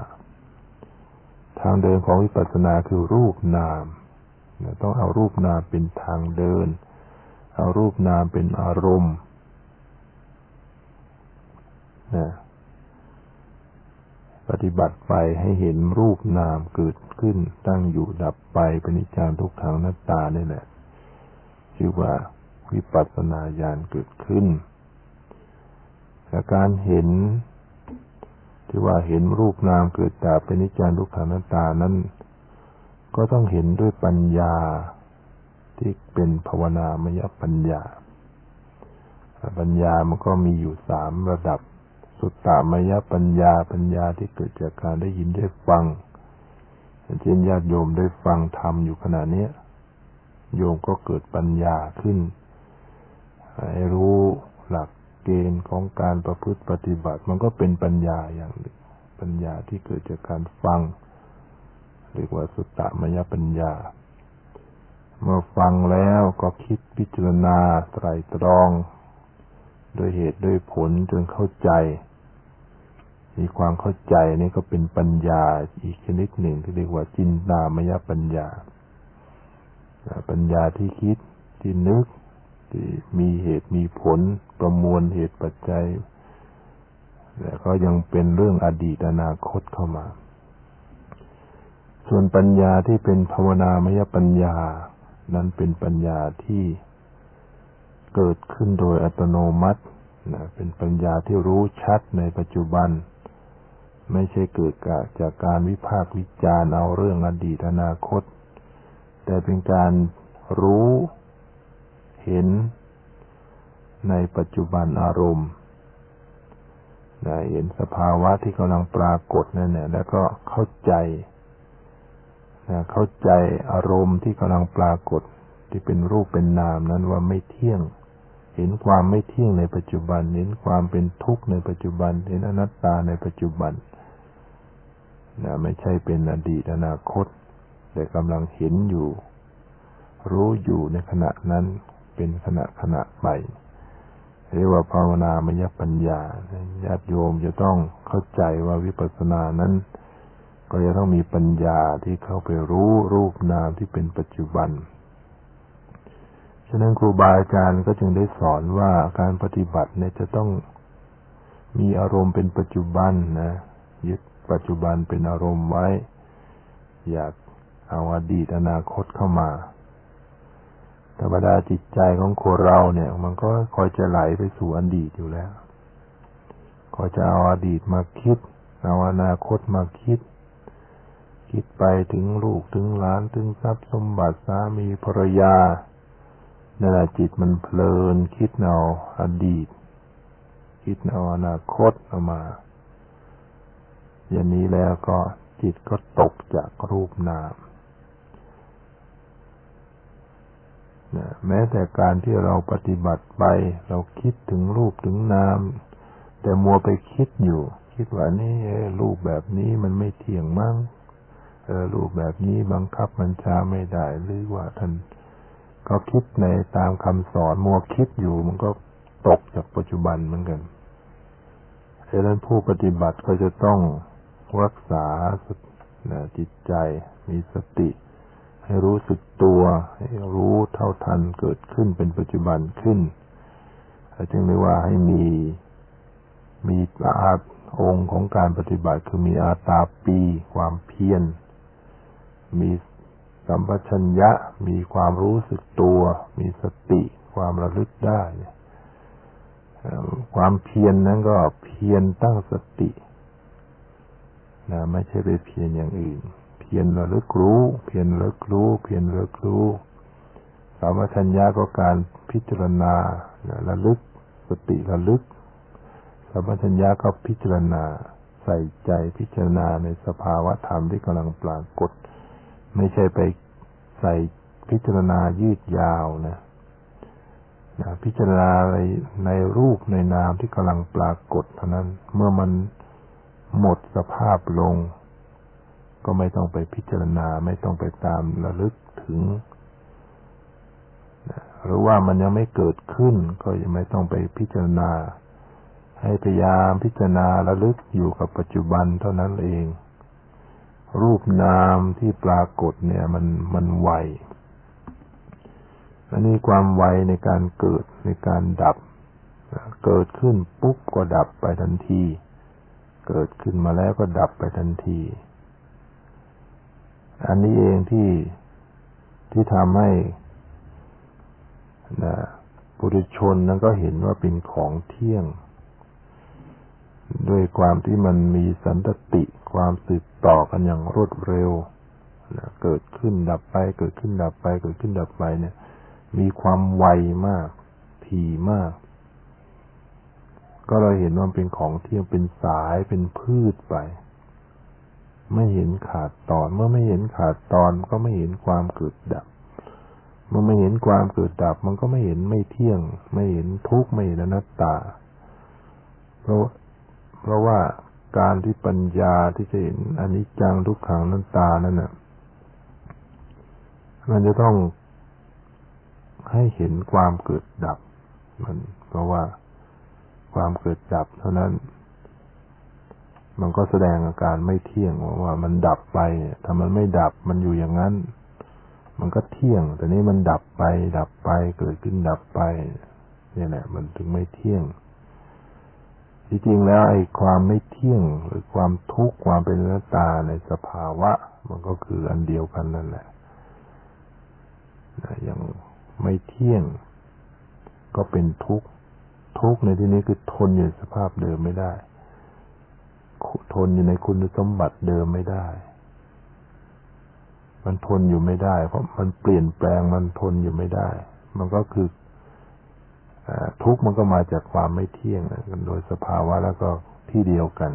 ทางเดินของวิปัสสนาคือรูปนามต้องเอารูปนามเป็นทางเดินเอารูปนามเป็นอารมณ์นะปฏิบัติไปให้เห็นรูปนามเกิดขึ้นตั้งอยู่ดับไปเป็นอนิจจังทุกขังอนัตตานี่แหละชื่อว่าวิปัสสนาญาณเกิดขึ้นจากการเห็นที่ว่าเห็นรูปนามเกิดดับเป็นอนิจจังทุกขังอนัตตานั้นก็ต้องเห็นด้วยปัญญาที่เป็นภาวนามยปัญญาปัญญามันก็มีอยู่สามระดับสุตตามยปัญญาปัญญาที่เกิดจากการได้ยินได้ฟังเช่นญาติโยมได้ฟังธรรมอยู่ขณะนี้โยมก็เกิดปัญญาขึ้นให้รู้หลักเกณฑ์ของการประพฤติปฏิบัติมันก็เป็นปัญญาอย่างหนึ่งปัญญาที่เกิดจากการฟังเรียกว่าสุตตมยปัญญาเมื่อฟังแล้วก็คิดพิจารณาไตร่ตรองด้วยเหตุด้วยผลจนเข้าใจมีความเข้าใจนี่ก็เป็นปัญญาอีกชนิดหนึ่งที่เรียกว่าจินตามยปัญญาปัญญาที่คิดที่นึกที่มีเหตุมีผลประมวลเหตุปัจจัยและก็ยังเป็นเรื่องอดีตอนาคตเข้ามาส่วนปัญญาที่เป็นภาวนามยปัญญานั้นเป็นปัญญาที่เกิดขึ้นโดยอัตโนมัตินะเป็นปัญญาที่รู้ชัดในปัจจุบันไม่ใช่เกิดจากการวิพากษ์วิจารณ์เอาเรื่องอดีตอนาคตแต่เป็นการรู้เห็นในปัจจุบันอารมณ์นะเห็นสภาวะที่กำลังปรากฏนั่นแหละแล้วก็เข้าใจนะเข้าใจอารมณ์ที่กำลังปรากฏที่เป็นรูปเป็นนามนั้นว่าไม่เที่ยงเห็นความไม่เที่ยงในปัจจุบันเห็นความเป็นทุกข์ในปัจจุบันเห็นอนัตตาในปัจจุบันนะไม่ใช่เป็นอดีตอนาคตแต่กำลังเห็นอยู่รู้อยู่ในขณะนั้นเป็นขณะขณะไปเรียกว่าภาวนามยปัญญาญาติโยมจะต้องเข้าใจว่าวิปัสสนานั้นก็จะต้องมีปัญญาที่เข้าไปรู้รูปนามที่เป็นปัจจุบันฉะนั้นครูบาอาจารย์ก็จึงได้สอนว่าการปฏิบัติเนี่ยจะต้องมีอารมณ์เป็นปัจจุบันนะยึดปัจจุบันเป็นอารมณ์ไว้อยากเอาอดีตอนาคตเข้ามาธรรมดาจิตใจของคนเราเนี่ยมันก็คอยจะไหลไปสู่อดีตอยู่แล้วคอยจะเอาอดีตมาคิดเอาอนาคตมาคิดคิดไปถึงลูกถึงหลานถึงทรัพย์สมบัติสามีภรรยานั่นแหละจิตมันเพลินคิดเอาอดีตคิดเอาอนาคตเอามาอย่างนี้แล้วก็จิตก็ตกจากรูปนามนะแม้แต่การที่เราปฏิบัติไปเราคิดถึงรูปถึงนามแต่มัวไปคิดอยู่คิดว่านี่รูปแบบนี้มันไม่เที่ยงมั้งเออรูปแบบนี้บังคับบัญชาไม่ได้หรือว่าท่านก็คิดในตามคำสอนมัวคิดอยู่มันก็ตกจากปัจจุบันเหมือนกันฉะนั้นผู้ปฏิบัติก็จะต้องรักษาจิตใจมีสติให้รู้สึกตัวให้รู้เท่าทันเกิดขึ้นเป็นปัจจุบันขึ้นจึงเรียกว่าให้มีมีอาตองค์ของการปฏิบัติคือมีอาตาปีความเพียรมีสัมปชัญญะมีความรู้สึกตัวมีสติความระลึกได้ความเพียร น, นั้นก็เพียรตั้งสตินะไม่ใช่ไปเพียรอย่างอื่นเ พียรระลึกรู้เพียรระลึกรู้เพียรระลึกรู้สัมปชัญญะก็การพิจารณาระลึกสติระลึกสัมปชัญญะก็พิจารณาใส่ใจพิจารณาในสภาวะธรรมที่กำลังปรากฏไม่ใช่ไปใส่พิจารณายืดยาวนะนะพิจารณาในในรูปในนามที่กำลังปรากฏเท่านั้นเมื่อมันหมดสภาพลงก็ไม่ต้องไปพิจารณาไม่ต้องไปตามระลึกถึงนะหรือว่ามันยังไม่เกิดขึ้นก็ยังไม่ต้องไปพิจารณาให้พยายามพิจารณาระลึกอยู่กับปัจจุบันเท่านั้นเองรูปนามที่ปรากฏเนี่ยมันมันไวอันนี้ความไวในการเกิดในการดับเกิดขึ้นปุ๊บก็ดับไปทันทีเกิดขึ้นมาแล้วก็ดับไปทันทีอันนี้เองที่ที่ทำให้นะปุถุชนนั้นก็เห็นว่าเป็นของเที่ยงด้วยความที่มันมีสันตติความสืบต่อกันอย่างรวดเร็วนะเกิดขึ้นดับไปเกิดขึ้นดับไปเกิดขึ้นดับไปเนี่ยมีความไวมากถี่มากก็เราเห็นว่าเป็นของเที่ยงเป็นสายเป็นพืชไปไม่เห็นขาดตอนเมื่อไม่เห็นขาดตอนก็ไม่เห็นความเกิดดับเมื่อไม่เห็นความเกิดดับมันก็ไม่เห็นไม่เที่ยงไม่เห็นทุกข์ไม่เห็นอนัตตาเพราะเพราะว่าการที่ปัญญาที่จะเห็นอนิจจังทุกขังอนัตตานั้นน่ะมันจะต้องให้เห็นความเกิดดับมันเพราะว่าความเกิดดับเท่านั้นมันก็แสดงอาการไม่เที่ยงว่ามันดับไปถ้ามันไม่ดับมันอยู่อย่างนั้นมันก็เที่ยงแต่นี้มันดับไปดับไปเกิดขึ้นดับไปนี่แหละมันถึงไม่เที่ยงจริงๆแล้วไอ้ความไม่เที่ยงหรือความทุกข์ความเป็นอนัตตาในสภาวะมันก็คืออันเดียวกันนั่นแหละอย่างไม่เที่ยงก็เป็นทุกข์ทุกข์ในที่นี้คือทนอยู่ในสภาพเดิมไม่ได้ทนอยู่ในคุณสมบัติเดิมไม่ได้มันทนอยู่ไม่ได้เพราะมันเปลี่ยนแปลงมันทนอยู่ไม่ได้มันก็คือทุกข์มันก็มาจากความไม่เที่ยงกันโดยสภาวะแล้วก็ที่เดียวกัน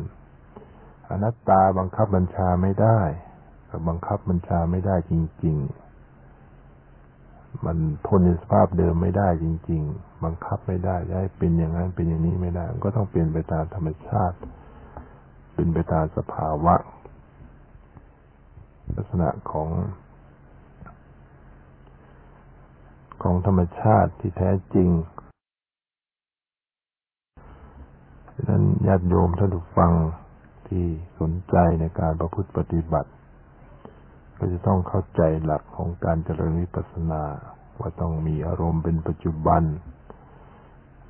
อนัตตาบังคับบัญชาไม่ได้บังคับบัญชาไม่ได้จริงๆมันทนในสภาพเดิมไม่ได้จริงๆบังคับไม่ได้จะให้เป็นอย่างนั้นเป็นอย่างนี้ไม่ได้ก็ต้องเปลี่ยนไปตามธรรมชาติเป็นไปตามสภาวะลักษณะของของธรรมชาติที่แท้จริงดังนั้นญาติโยมท่านผู้ฟังที่สนใจในการประพฤติปฏิบัติก็จะต้องเข้าใจหลักของการเจริญวิปัสสนาว่าต้องมีอารมณ์เป็นปัจจุบัน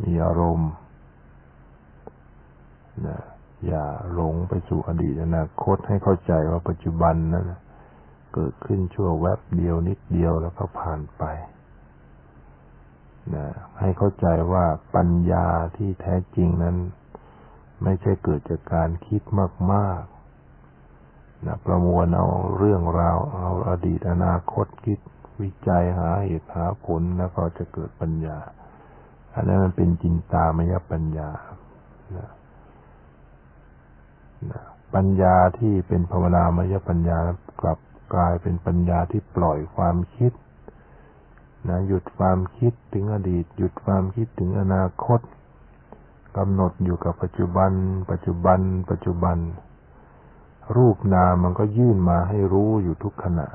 มีอารมณ์นะอย่าหลงไปสู่อดีตอนาคตให้เข้าใจว่าปัจจุบันนั้นเกิดขึ้นชั่วแวบเดียวนิดเดียวแล้วก็ผ่านไปนะให้เข้าใจว่าปัญญาที่แท้จริงนั้นไม่ใช่เกิดจากการคิดมากๆนะประมวลเอาเรื่องราวเอาอดีตอนาคตคิดวิจัยหาเหตุหาผลแล้วก็จะเกิดปัญญาอันนั้นมันเป็นจินตามยปัญญานะนะปัญญาที่เป็นภาวนามยปัญญากลับกลายเป็นปัญญาที่ปล่อยความคิดนะหยุดความคิดถึงอดีตหยุดความคิดถึงอนาคตกำหนดอยู่กับปัจจุบันปัจจุบันปัจจุบันรูปนามมันก็ยื่นมาให้รู้อยู่ทุกขณะ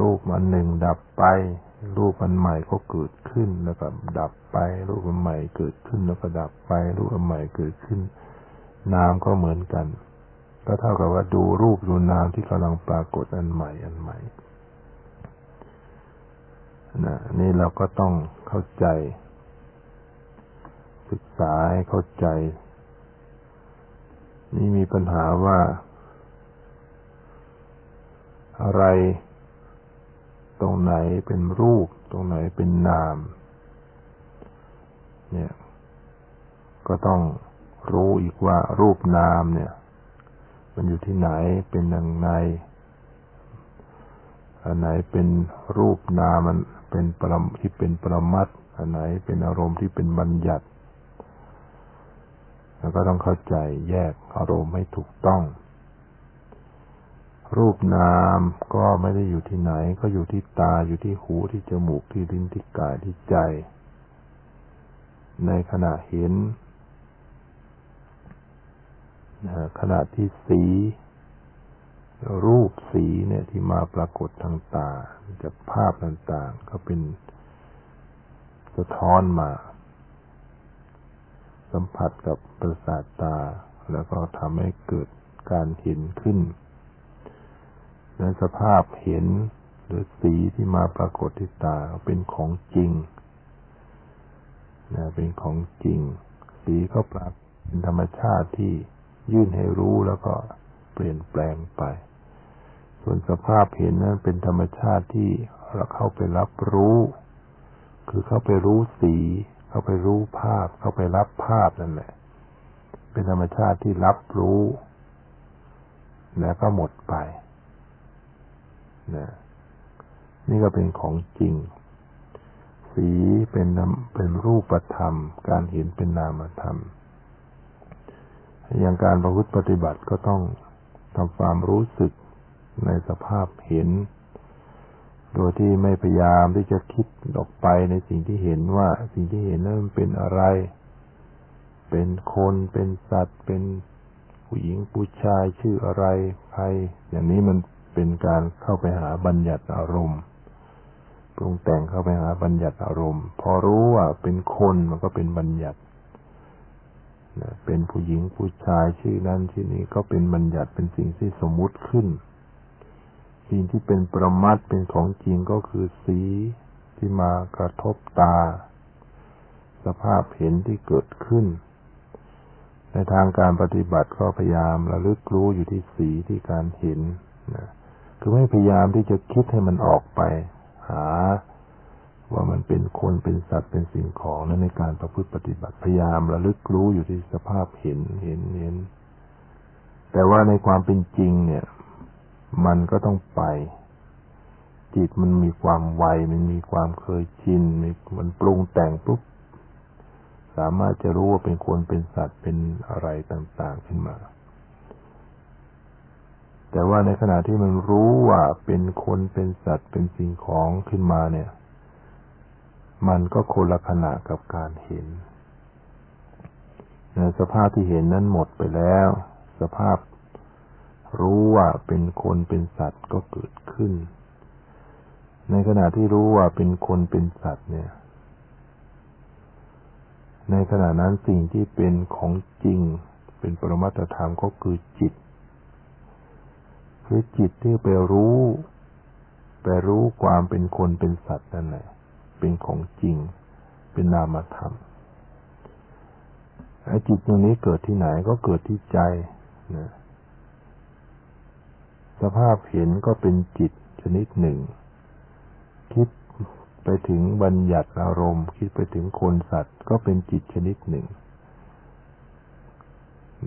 รูปอันหนึ่งดับไปรูปอันใหม่ก็เกิดขึ้นแล้วก็ดับไปรูปอันใหม่เกิดขึ้นแล้วก็ดับไปรูปอันใหม่เกิดขึ้นนามก็เหมือนกันก็เท่ากับว่าดูรูปดูนามที่กำลังปรากฏอันใหม่อันใหม่นะนี่เราก็ต้องเข้าใจศึกษาให้เข้าใจนี่มีปัญหาว่าอะไรตรงไหนเป็นรูปตรงไหนเป็นนามเนี่ยก็ต้องรู้อีกว่ารูปนามเนี่ยเว มันอยู่ที่ไหนเป็นอย่างไรอันไหนเป็นรูปนามมันเป็นปรมัตถ์ที่เป็นปรมัตถ์อันไหนเป็นอารมณ์ที่เป็นบัญญัติแล้วก็ต้องเข้าใจแยกอารมณ์ให้ถูกต้องรูปนามก็ไม่ได้อยู่ที่ไหนก็อยู่ที่ตาอยู่ที่หูที่จมูกที่ลิ้นที่กายที่ใจในขณะเห็นขณะที่สีรูปสีเนี่ยที่มาปรากฏทางตาจากภาพต่างๆก็เป็นสะท้อนมาสัมผัสกับประสาทตาแล้วก็ทำให้เกิดการเห็นขึ้นและสภาพเห็นหรือสีที่มาปรากฏที่ตาเป็นของจริงนะเป็นของจริงสีก็ปรากฏเป็นธรรมชาติที่ยื่นให้รู้แล้วก็เปลี่ยนแปลงไปส่วนสภาพเห็นนั้นเป็นธรรมชาติที่เราเข้าไปรับรู้คือเข้าไปรู้สีเข้าไปรู้ภาพเข้าไปรับภาพนั่นแหละเป็นธรรมชาติที่รับรู้แล้วก็หมดไปนะนี่ก็เป็นของจริงสีเป็นเป็นรูปธรรมการเห็นเป็นนามธรรมอย่างการประพฤติปฏิบัติก็ต้องทำความรู้สึกในสภาพเห็นโดยที่ไม่พยายามที่จะคิดออกไปในสิ่งที่เห็นว่าสิ่งที่เห็นนั้นมันเป็นอะไรเป็นคนเป็นสัตว์เป็นผู้หญิงผู้ชายชื่ออะไรใครอย่างนี้มันเป็นการเข้าไปหาบัญญัติอารมณ์ปรุงแต่งเข้าไปหาบัญญัติอารมณ์พอรู้ว่าเป็นคนมันก็เป็นบัญญัติเป็นผู้หญิงผู้ชายชื่อนั้นชื่อนี้ก็เป็นบัญญัติเป็นสิ่งที่สมมุติขึ้นสิ่งที่เป็นประมัตถ์เป็นของจริงก็คือสีที่มากระทบตาสภาพเห็นที่เกิดขึ้นในทางการปฏิบัติก็พยายามระลึกรู้อยู่ที่สีที่การเห็นนะคือไม่พยายามที่จะคิดให้มันออกไปหาว่ามันเป็นคนเป็นสัตว์เป็นสิ่งของนั้นในการประพฤติปฏิบัติพยายามระลึกรู้อยู่ที่สภาพเห็นเห็นเห็นแต่ว่าในความเป็นจริงเนี่ยมันก็ต้องไปจิตมันมีความไวมันมีความเคยชินมันปรุงแต่งปุ๊บสามารถจะรู้ว่าเป็นคนเป็นสัตว์เป็นอะไรต่างๆขึ้นมาแต่ว่าในขณะที่มันรู้ว่าเป็นคนเป็นสัตว์เป็นสิ่งของขึ้นมาเนี่ยมันก็คนละขณะกับการเห็นในสภาพที่เห็นนั้นหมดไปแล้วสภาพรู้ว่าเป็นคนเป็นสัตว์ก็เกิดขึ้นในขณะที่รู้ว่าเป็นคนเป็นสัตว์เนี่ยในขณะนั้นสิ่งที่เป็นของจริงเป็นปรมัตถธรรมก็คือจิตคือจิตที่ไปรู้ไปรู้ความเป็นคนเป็นสัตว์นั่นแหละเป็นของจริงเป็นนามธรรมไอ้จิตตรงนี้เกิดที่ไหนก็เกิดที่ใจนะสภาพเห็นก็เป็นจิตชนิดหนึ่งคิดไปถึงบัญญัติอารมณ์คิดไปถึงคนสัตว์ก็เป็นจิตชนิดหนึ่ง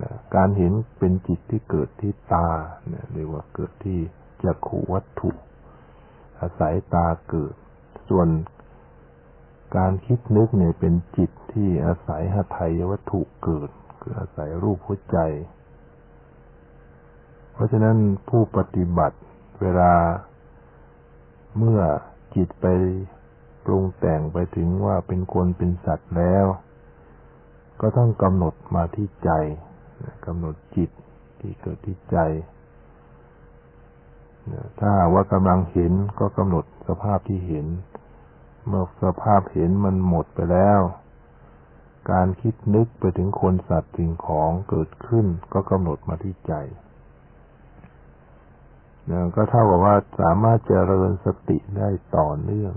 นะการเห็นเป็นจิตที่เกิดที่ตานะเรียกว่าเกิดที่จักขุวัตถุอาศัยตาเกิดส่วนการคิดนึกเนี่ยเป็นจิตที่อาศัยหทัยวัตถุเกิดคืออาศัยรูปหัวใจเพราะฉะนั้นผู้ปฏิบัติเวลาเมื่อจิตไปปรุงแต่งไปถึงว่าเป็นคนเป็นสัตว์แล้วก็ต้องกำหนดมาที่ใจกำหนดจิตที่เกิดที่ใจถ้าว่ากำลังเห็นก็กำหนดสภาพที่เห็นเมื่อสภาพเห็นมันหมดไปแล้วการคิดนึกไปถึงคนสัตว์สิ่งของเกิดขึ้นก็กำหนดมาที่ใจเนี่ยก็เท่ากับว่าสามารถเจริญสติได้ต่อเนื่อง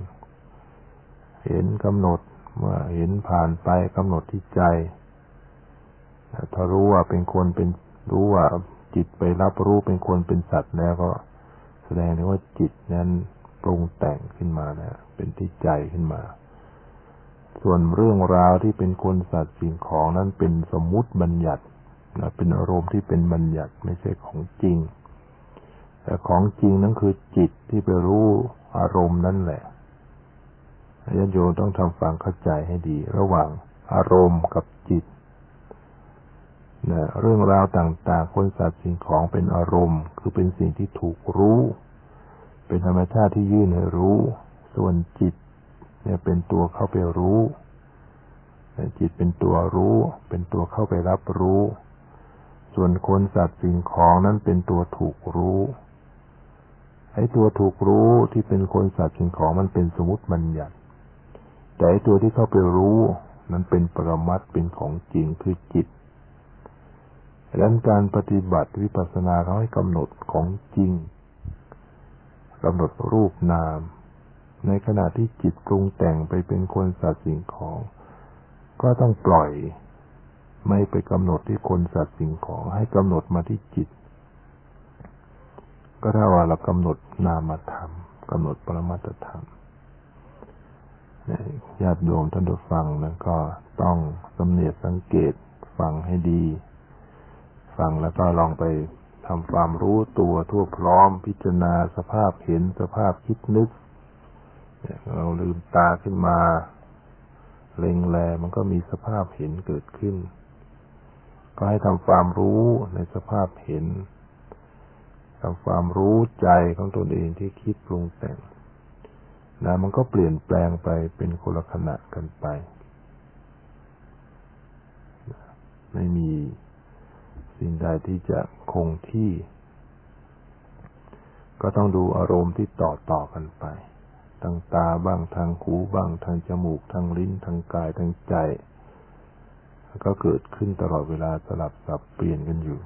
เห็นกำหนดเมื่อเห็นผ่านไปกำหนดที่ใจถ้ารู้ว่าเป็นคนเป็นรู้ว่าจิตไปรับรู้เป็นคนเป็นสัตว์แล้วก็แสดงว่าจิตนั้นปรุงแต่งขึ้นมาแล้วเป็นที่ใจขึ้นมาส่วนเรื่องราวที่เป็นคนสัตว์สิ่งของนั้นเป็นสมมุติบัญญัติ นะเป็นอารมณ์ที่เป็นบัญญัติไม่ใช่ของจริงแต่ของจริงนั้นคือจิตที่ไปรู้อารมณ์นั่นแหละญาติโยมต้องทำความเข้าใจให้ดีระหว่างอารมณ์กับจิตนะเรื่องราวต่างๆคนสัตว์สิ่งของเป็นอารมณ์คือเป็นสิ่งที่ถูกรู้เป็นธรรมชาติที่ยื่นให้รู้ส่วนจิตเนี่ยเป็นตัวเข้าไปรู้จิตเป็นตัวรู้เป็นตัวเข้าไปรับรู้ส่วนคนสัตว์สิ่งของนั้นเป็นตัวถูกรู้ไอ้ตัวถูกรู้ที่เป็นคนสัตว์สิ่งของมันเป็นสมมุติบัญญัติแต่ไอ้ตัวที่เข้าไปรู้นั้นเป็นปรมัตถ์เป็นของจริงคือจิตดังนั้นการปฏิบัติวิปัสสนาเขาให้กำหนดของจริงกำหนดรูปนามในขณะที่จิตปรุงแต่งไปเป็นคนสัตว์สิ่งของก็ต้องปล่อยไม่ไปกำหนดที่คนสัตว์สิ่งของให้กำหนดมาที่จิตก็ถ้าว่าเรากำหนดนามธรรมกำหนดปรมัตถธรรมญาติโยมท่านผู้ฟังนั้นก็ต้องสำเนียกสังเกตฟังให้ดีฟังแล้วก็ลองไปทำความรู้ตัวทั่วพร้อมพิจารณาสภาพเห็นสภาพคิดนึกเราลืมตาขึ้นมาเล็งแลมันก็มีสภาพเห็นเกิดขึ้นก็ให้ทำความรู้ในสภาพเห็นทำความรู้ใจของตนเองที่คิดปรุงแต่งนะมันก็เปลี่ยนแปลงไปเป็นคนละขณะกันไปไม่มีสิ่งใดที่จะคงที่ก็ต้องดูอารมณ์ที่ต่อต่อกันไปทางตาบ้างทางหูบ้างทางจมูกทางลิ้นทางกายทางใจก็เกิดขึ้นตลอดเวลาสลับสับเปลี่ยนกันอยู่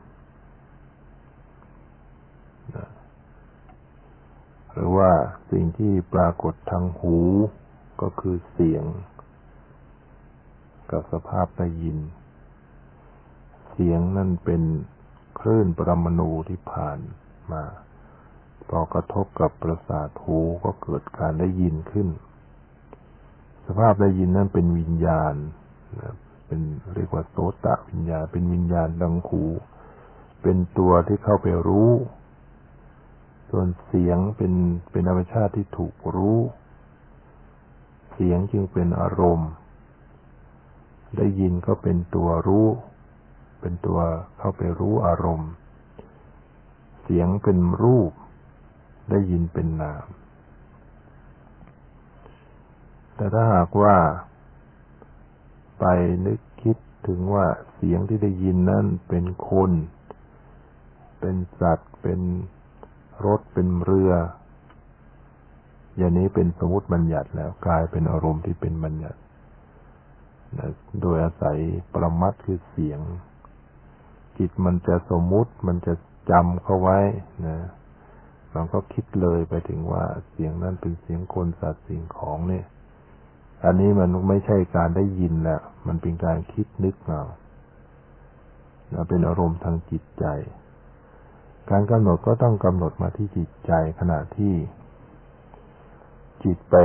นะหรือว่าสิ่งที่ปรากฏทางหูก็คือเสียงกับสภาพได้ยินเสียงนั่นเป็นคลื่นปรมาณูที่ผ่านมาพอกระทบกับประสาทหูก็เกิดการได้ยินขึ้นสภาพได้ยินนั่นเป็นวิญญาณเป็นเรียกว่าโสตวิญญาณเป็นวิญญาณดังหูเป็นตัวที่เข้าไปรู้ส่วนเสียงเป็นเป็นธรรมชาติที่ถูกรู้เสียงจึงเป็นอารมณ์ได้ยินก็เป็นตัวรู้เป็นตัวเข้าไปรู้อารมณ์เสียงเป็นรูปได้ยินเป็นนามแต่ถ้าหากว่าไปนึกคิดถึงว่าเสียงที่ได้ยินนั้นเป็นคนเป็นสัตว์เป็นรถเป็นเรืออย่างนี้เป็นสมมุติบัญญัติแล้วกลายเป็นอารมณ์ที่เป็นบัญญัติโดยอาศัยปรมัตถ์คือเสียงจิตมันจะสมมุติมันจะจำเข้าไว้นะเราก็คิดเลยไปถึงว่าเสียงนั้นเป็นเสียงคนสัตว์สิ่งของเนี่ยอันนี้มันไม่ใช่การได้ยินแล้วมันเป็นการคิดนึกเอานะเป็นอารมณ์ทางจิตใจการกำหนดก็ต้องกำหนดมาที่จิตใจขณะที่จิตไป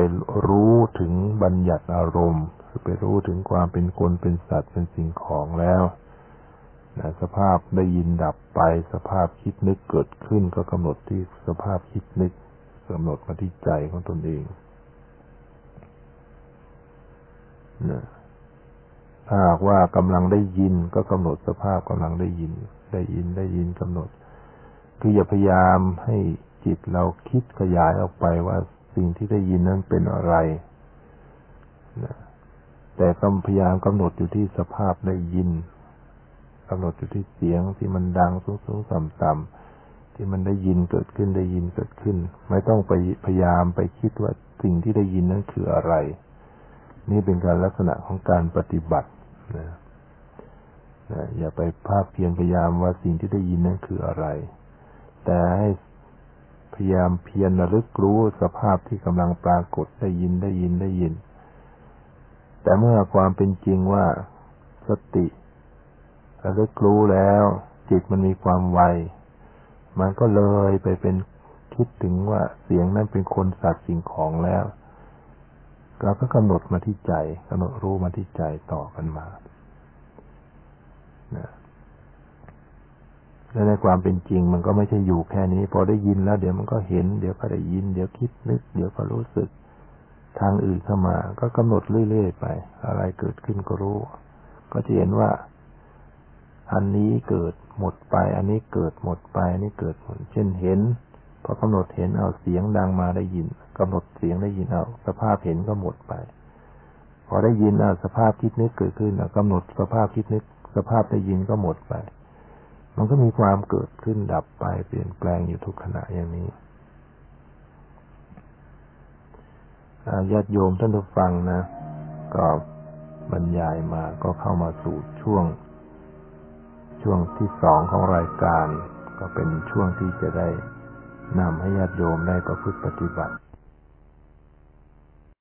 รู้ถึงบัญญัติอารมณ์ไปรู้ถึงความเป็นคนเป็นสัตว์เป็นสิ่งของแล้วนะสภาพได้ยินดับไปสภาพคิดนึกเกิดขึ้นก็กำหนดที่สภาพคิดนึกกำหนดมาที่ใจของตนเองนะถ้าหากว่ากำลังได้ยินก็กำหนดสภาพกำลังได้ยินได้ยินได้ยินกำหนดคืออย่าพยายามให้จิตเราคิดขยายออกไปว่าสิ่งที่ได้ยินนั้นเป็นอะไรนะแต่ก็พยายามกำหนดอยู่ที่สภาพได้ยินกำหนดอยู่ที่เสียงที่มันดังสูงๆต่ำๆที่มันได้ยินเกิดขึ้นได้ยินเกิดขึ้นไม่ต้องไปพยายามไปคิดว่าสิ่งที่ได้ยินนั้นคืออะไรนี่เป็นการลักษณะของการปฏิบัตินะนะอย่าไปภาพเพียรพยายามว่าสิ่งที่ได้ยินนั้นคืออะไรแต่ให้พยายามเพียรระลึกรู้สภาพที่กำลังปรากฏได้ยินได้ยินได้ยินแต่เมื่อความเป็นจริงว่าสติระลึกรู้แล้วจิตมันมีความไวมันก็เลยไปเป็นคิดถึงว่าเสียงนั้นเป็นคนสัตว์สิ่งของแล้วเราก็กำหนดมาที่ใจกำหนดรู้มาที่ใจต่อกันมา และในความเป็นจริงมันก็ไม่ใช่อยู่แค่นี้พอได้ยินแล้วเดี๋ยวมันก็เห็นเดี๋ยวก็ได้ยินเดี๋ยวคิดนึกเดี๋ยวก็รู้สึกทางอื่นเข้ามาก็กำหนดเรื่อยๆไปอะไรเกิดขึ้นก็รู้ก็จะเห็นว่าอันนี้เกิดหมดไปอันนี้เกิดหมดไปอันนี้เกิดหมดเช่นเห็นพอกำหนดเห็นเอาเสียงดังมาได้ยินกำหนดเสียงได้ยินเอาสภาพเห็นก็หมดไปพอได้ยินเอาสภาพคิดนึกเกิดขึ้นเอากำหนดสภาพคิดนึกสภาพได้ยินก็หมดไปมันก็มีความเกิดขึ้นดับไปเปลี่ยนแปลงอยู่ทุกขณะอย่างนี้ญาติโยมท่านผู้ฟังนะก็บรรยายมาก็เข้ามาสู่ช่วงช่วงที่สองของรายการก็เป็นช่วงที่จะได้นำให้ญาติโยมได้ประพฤติปฏิบัติ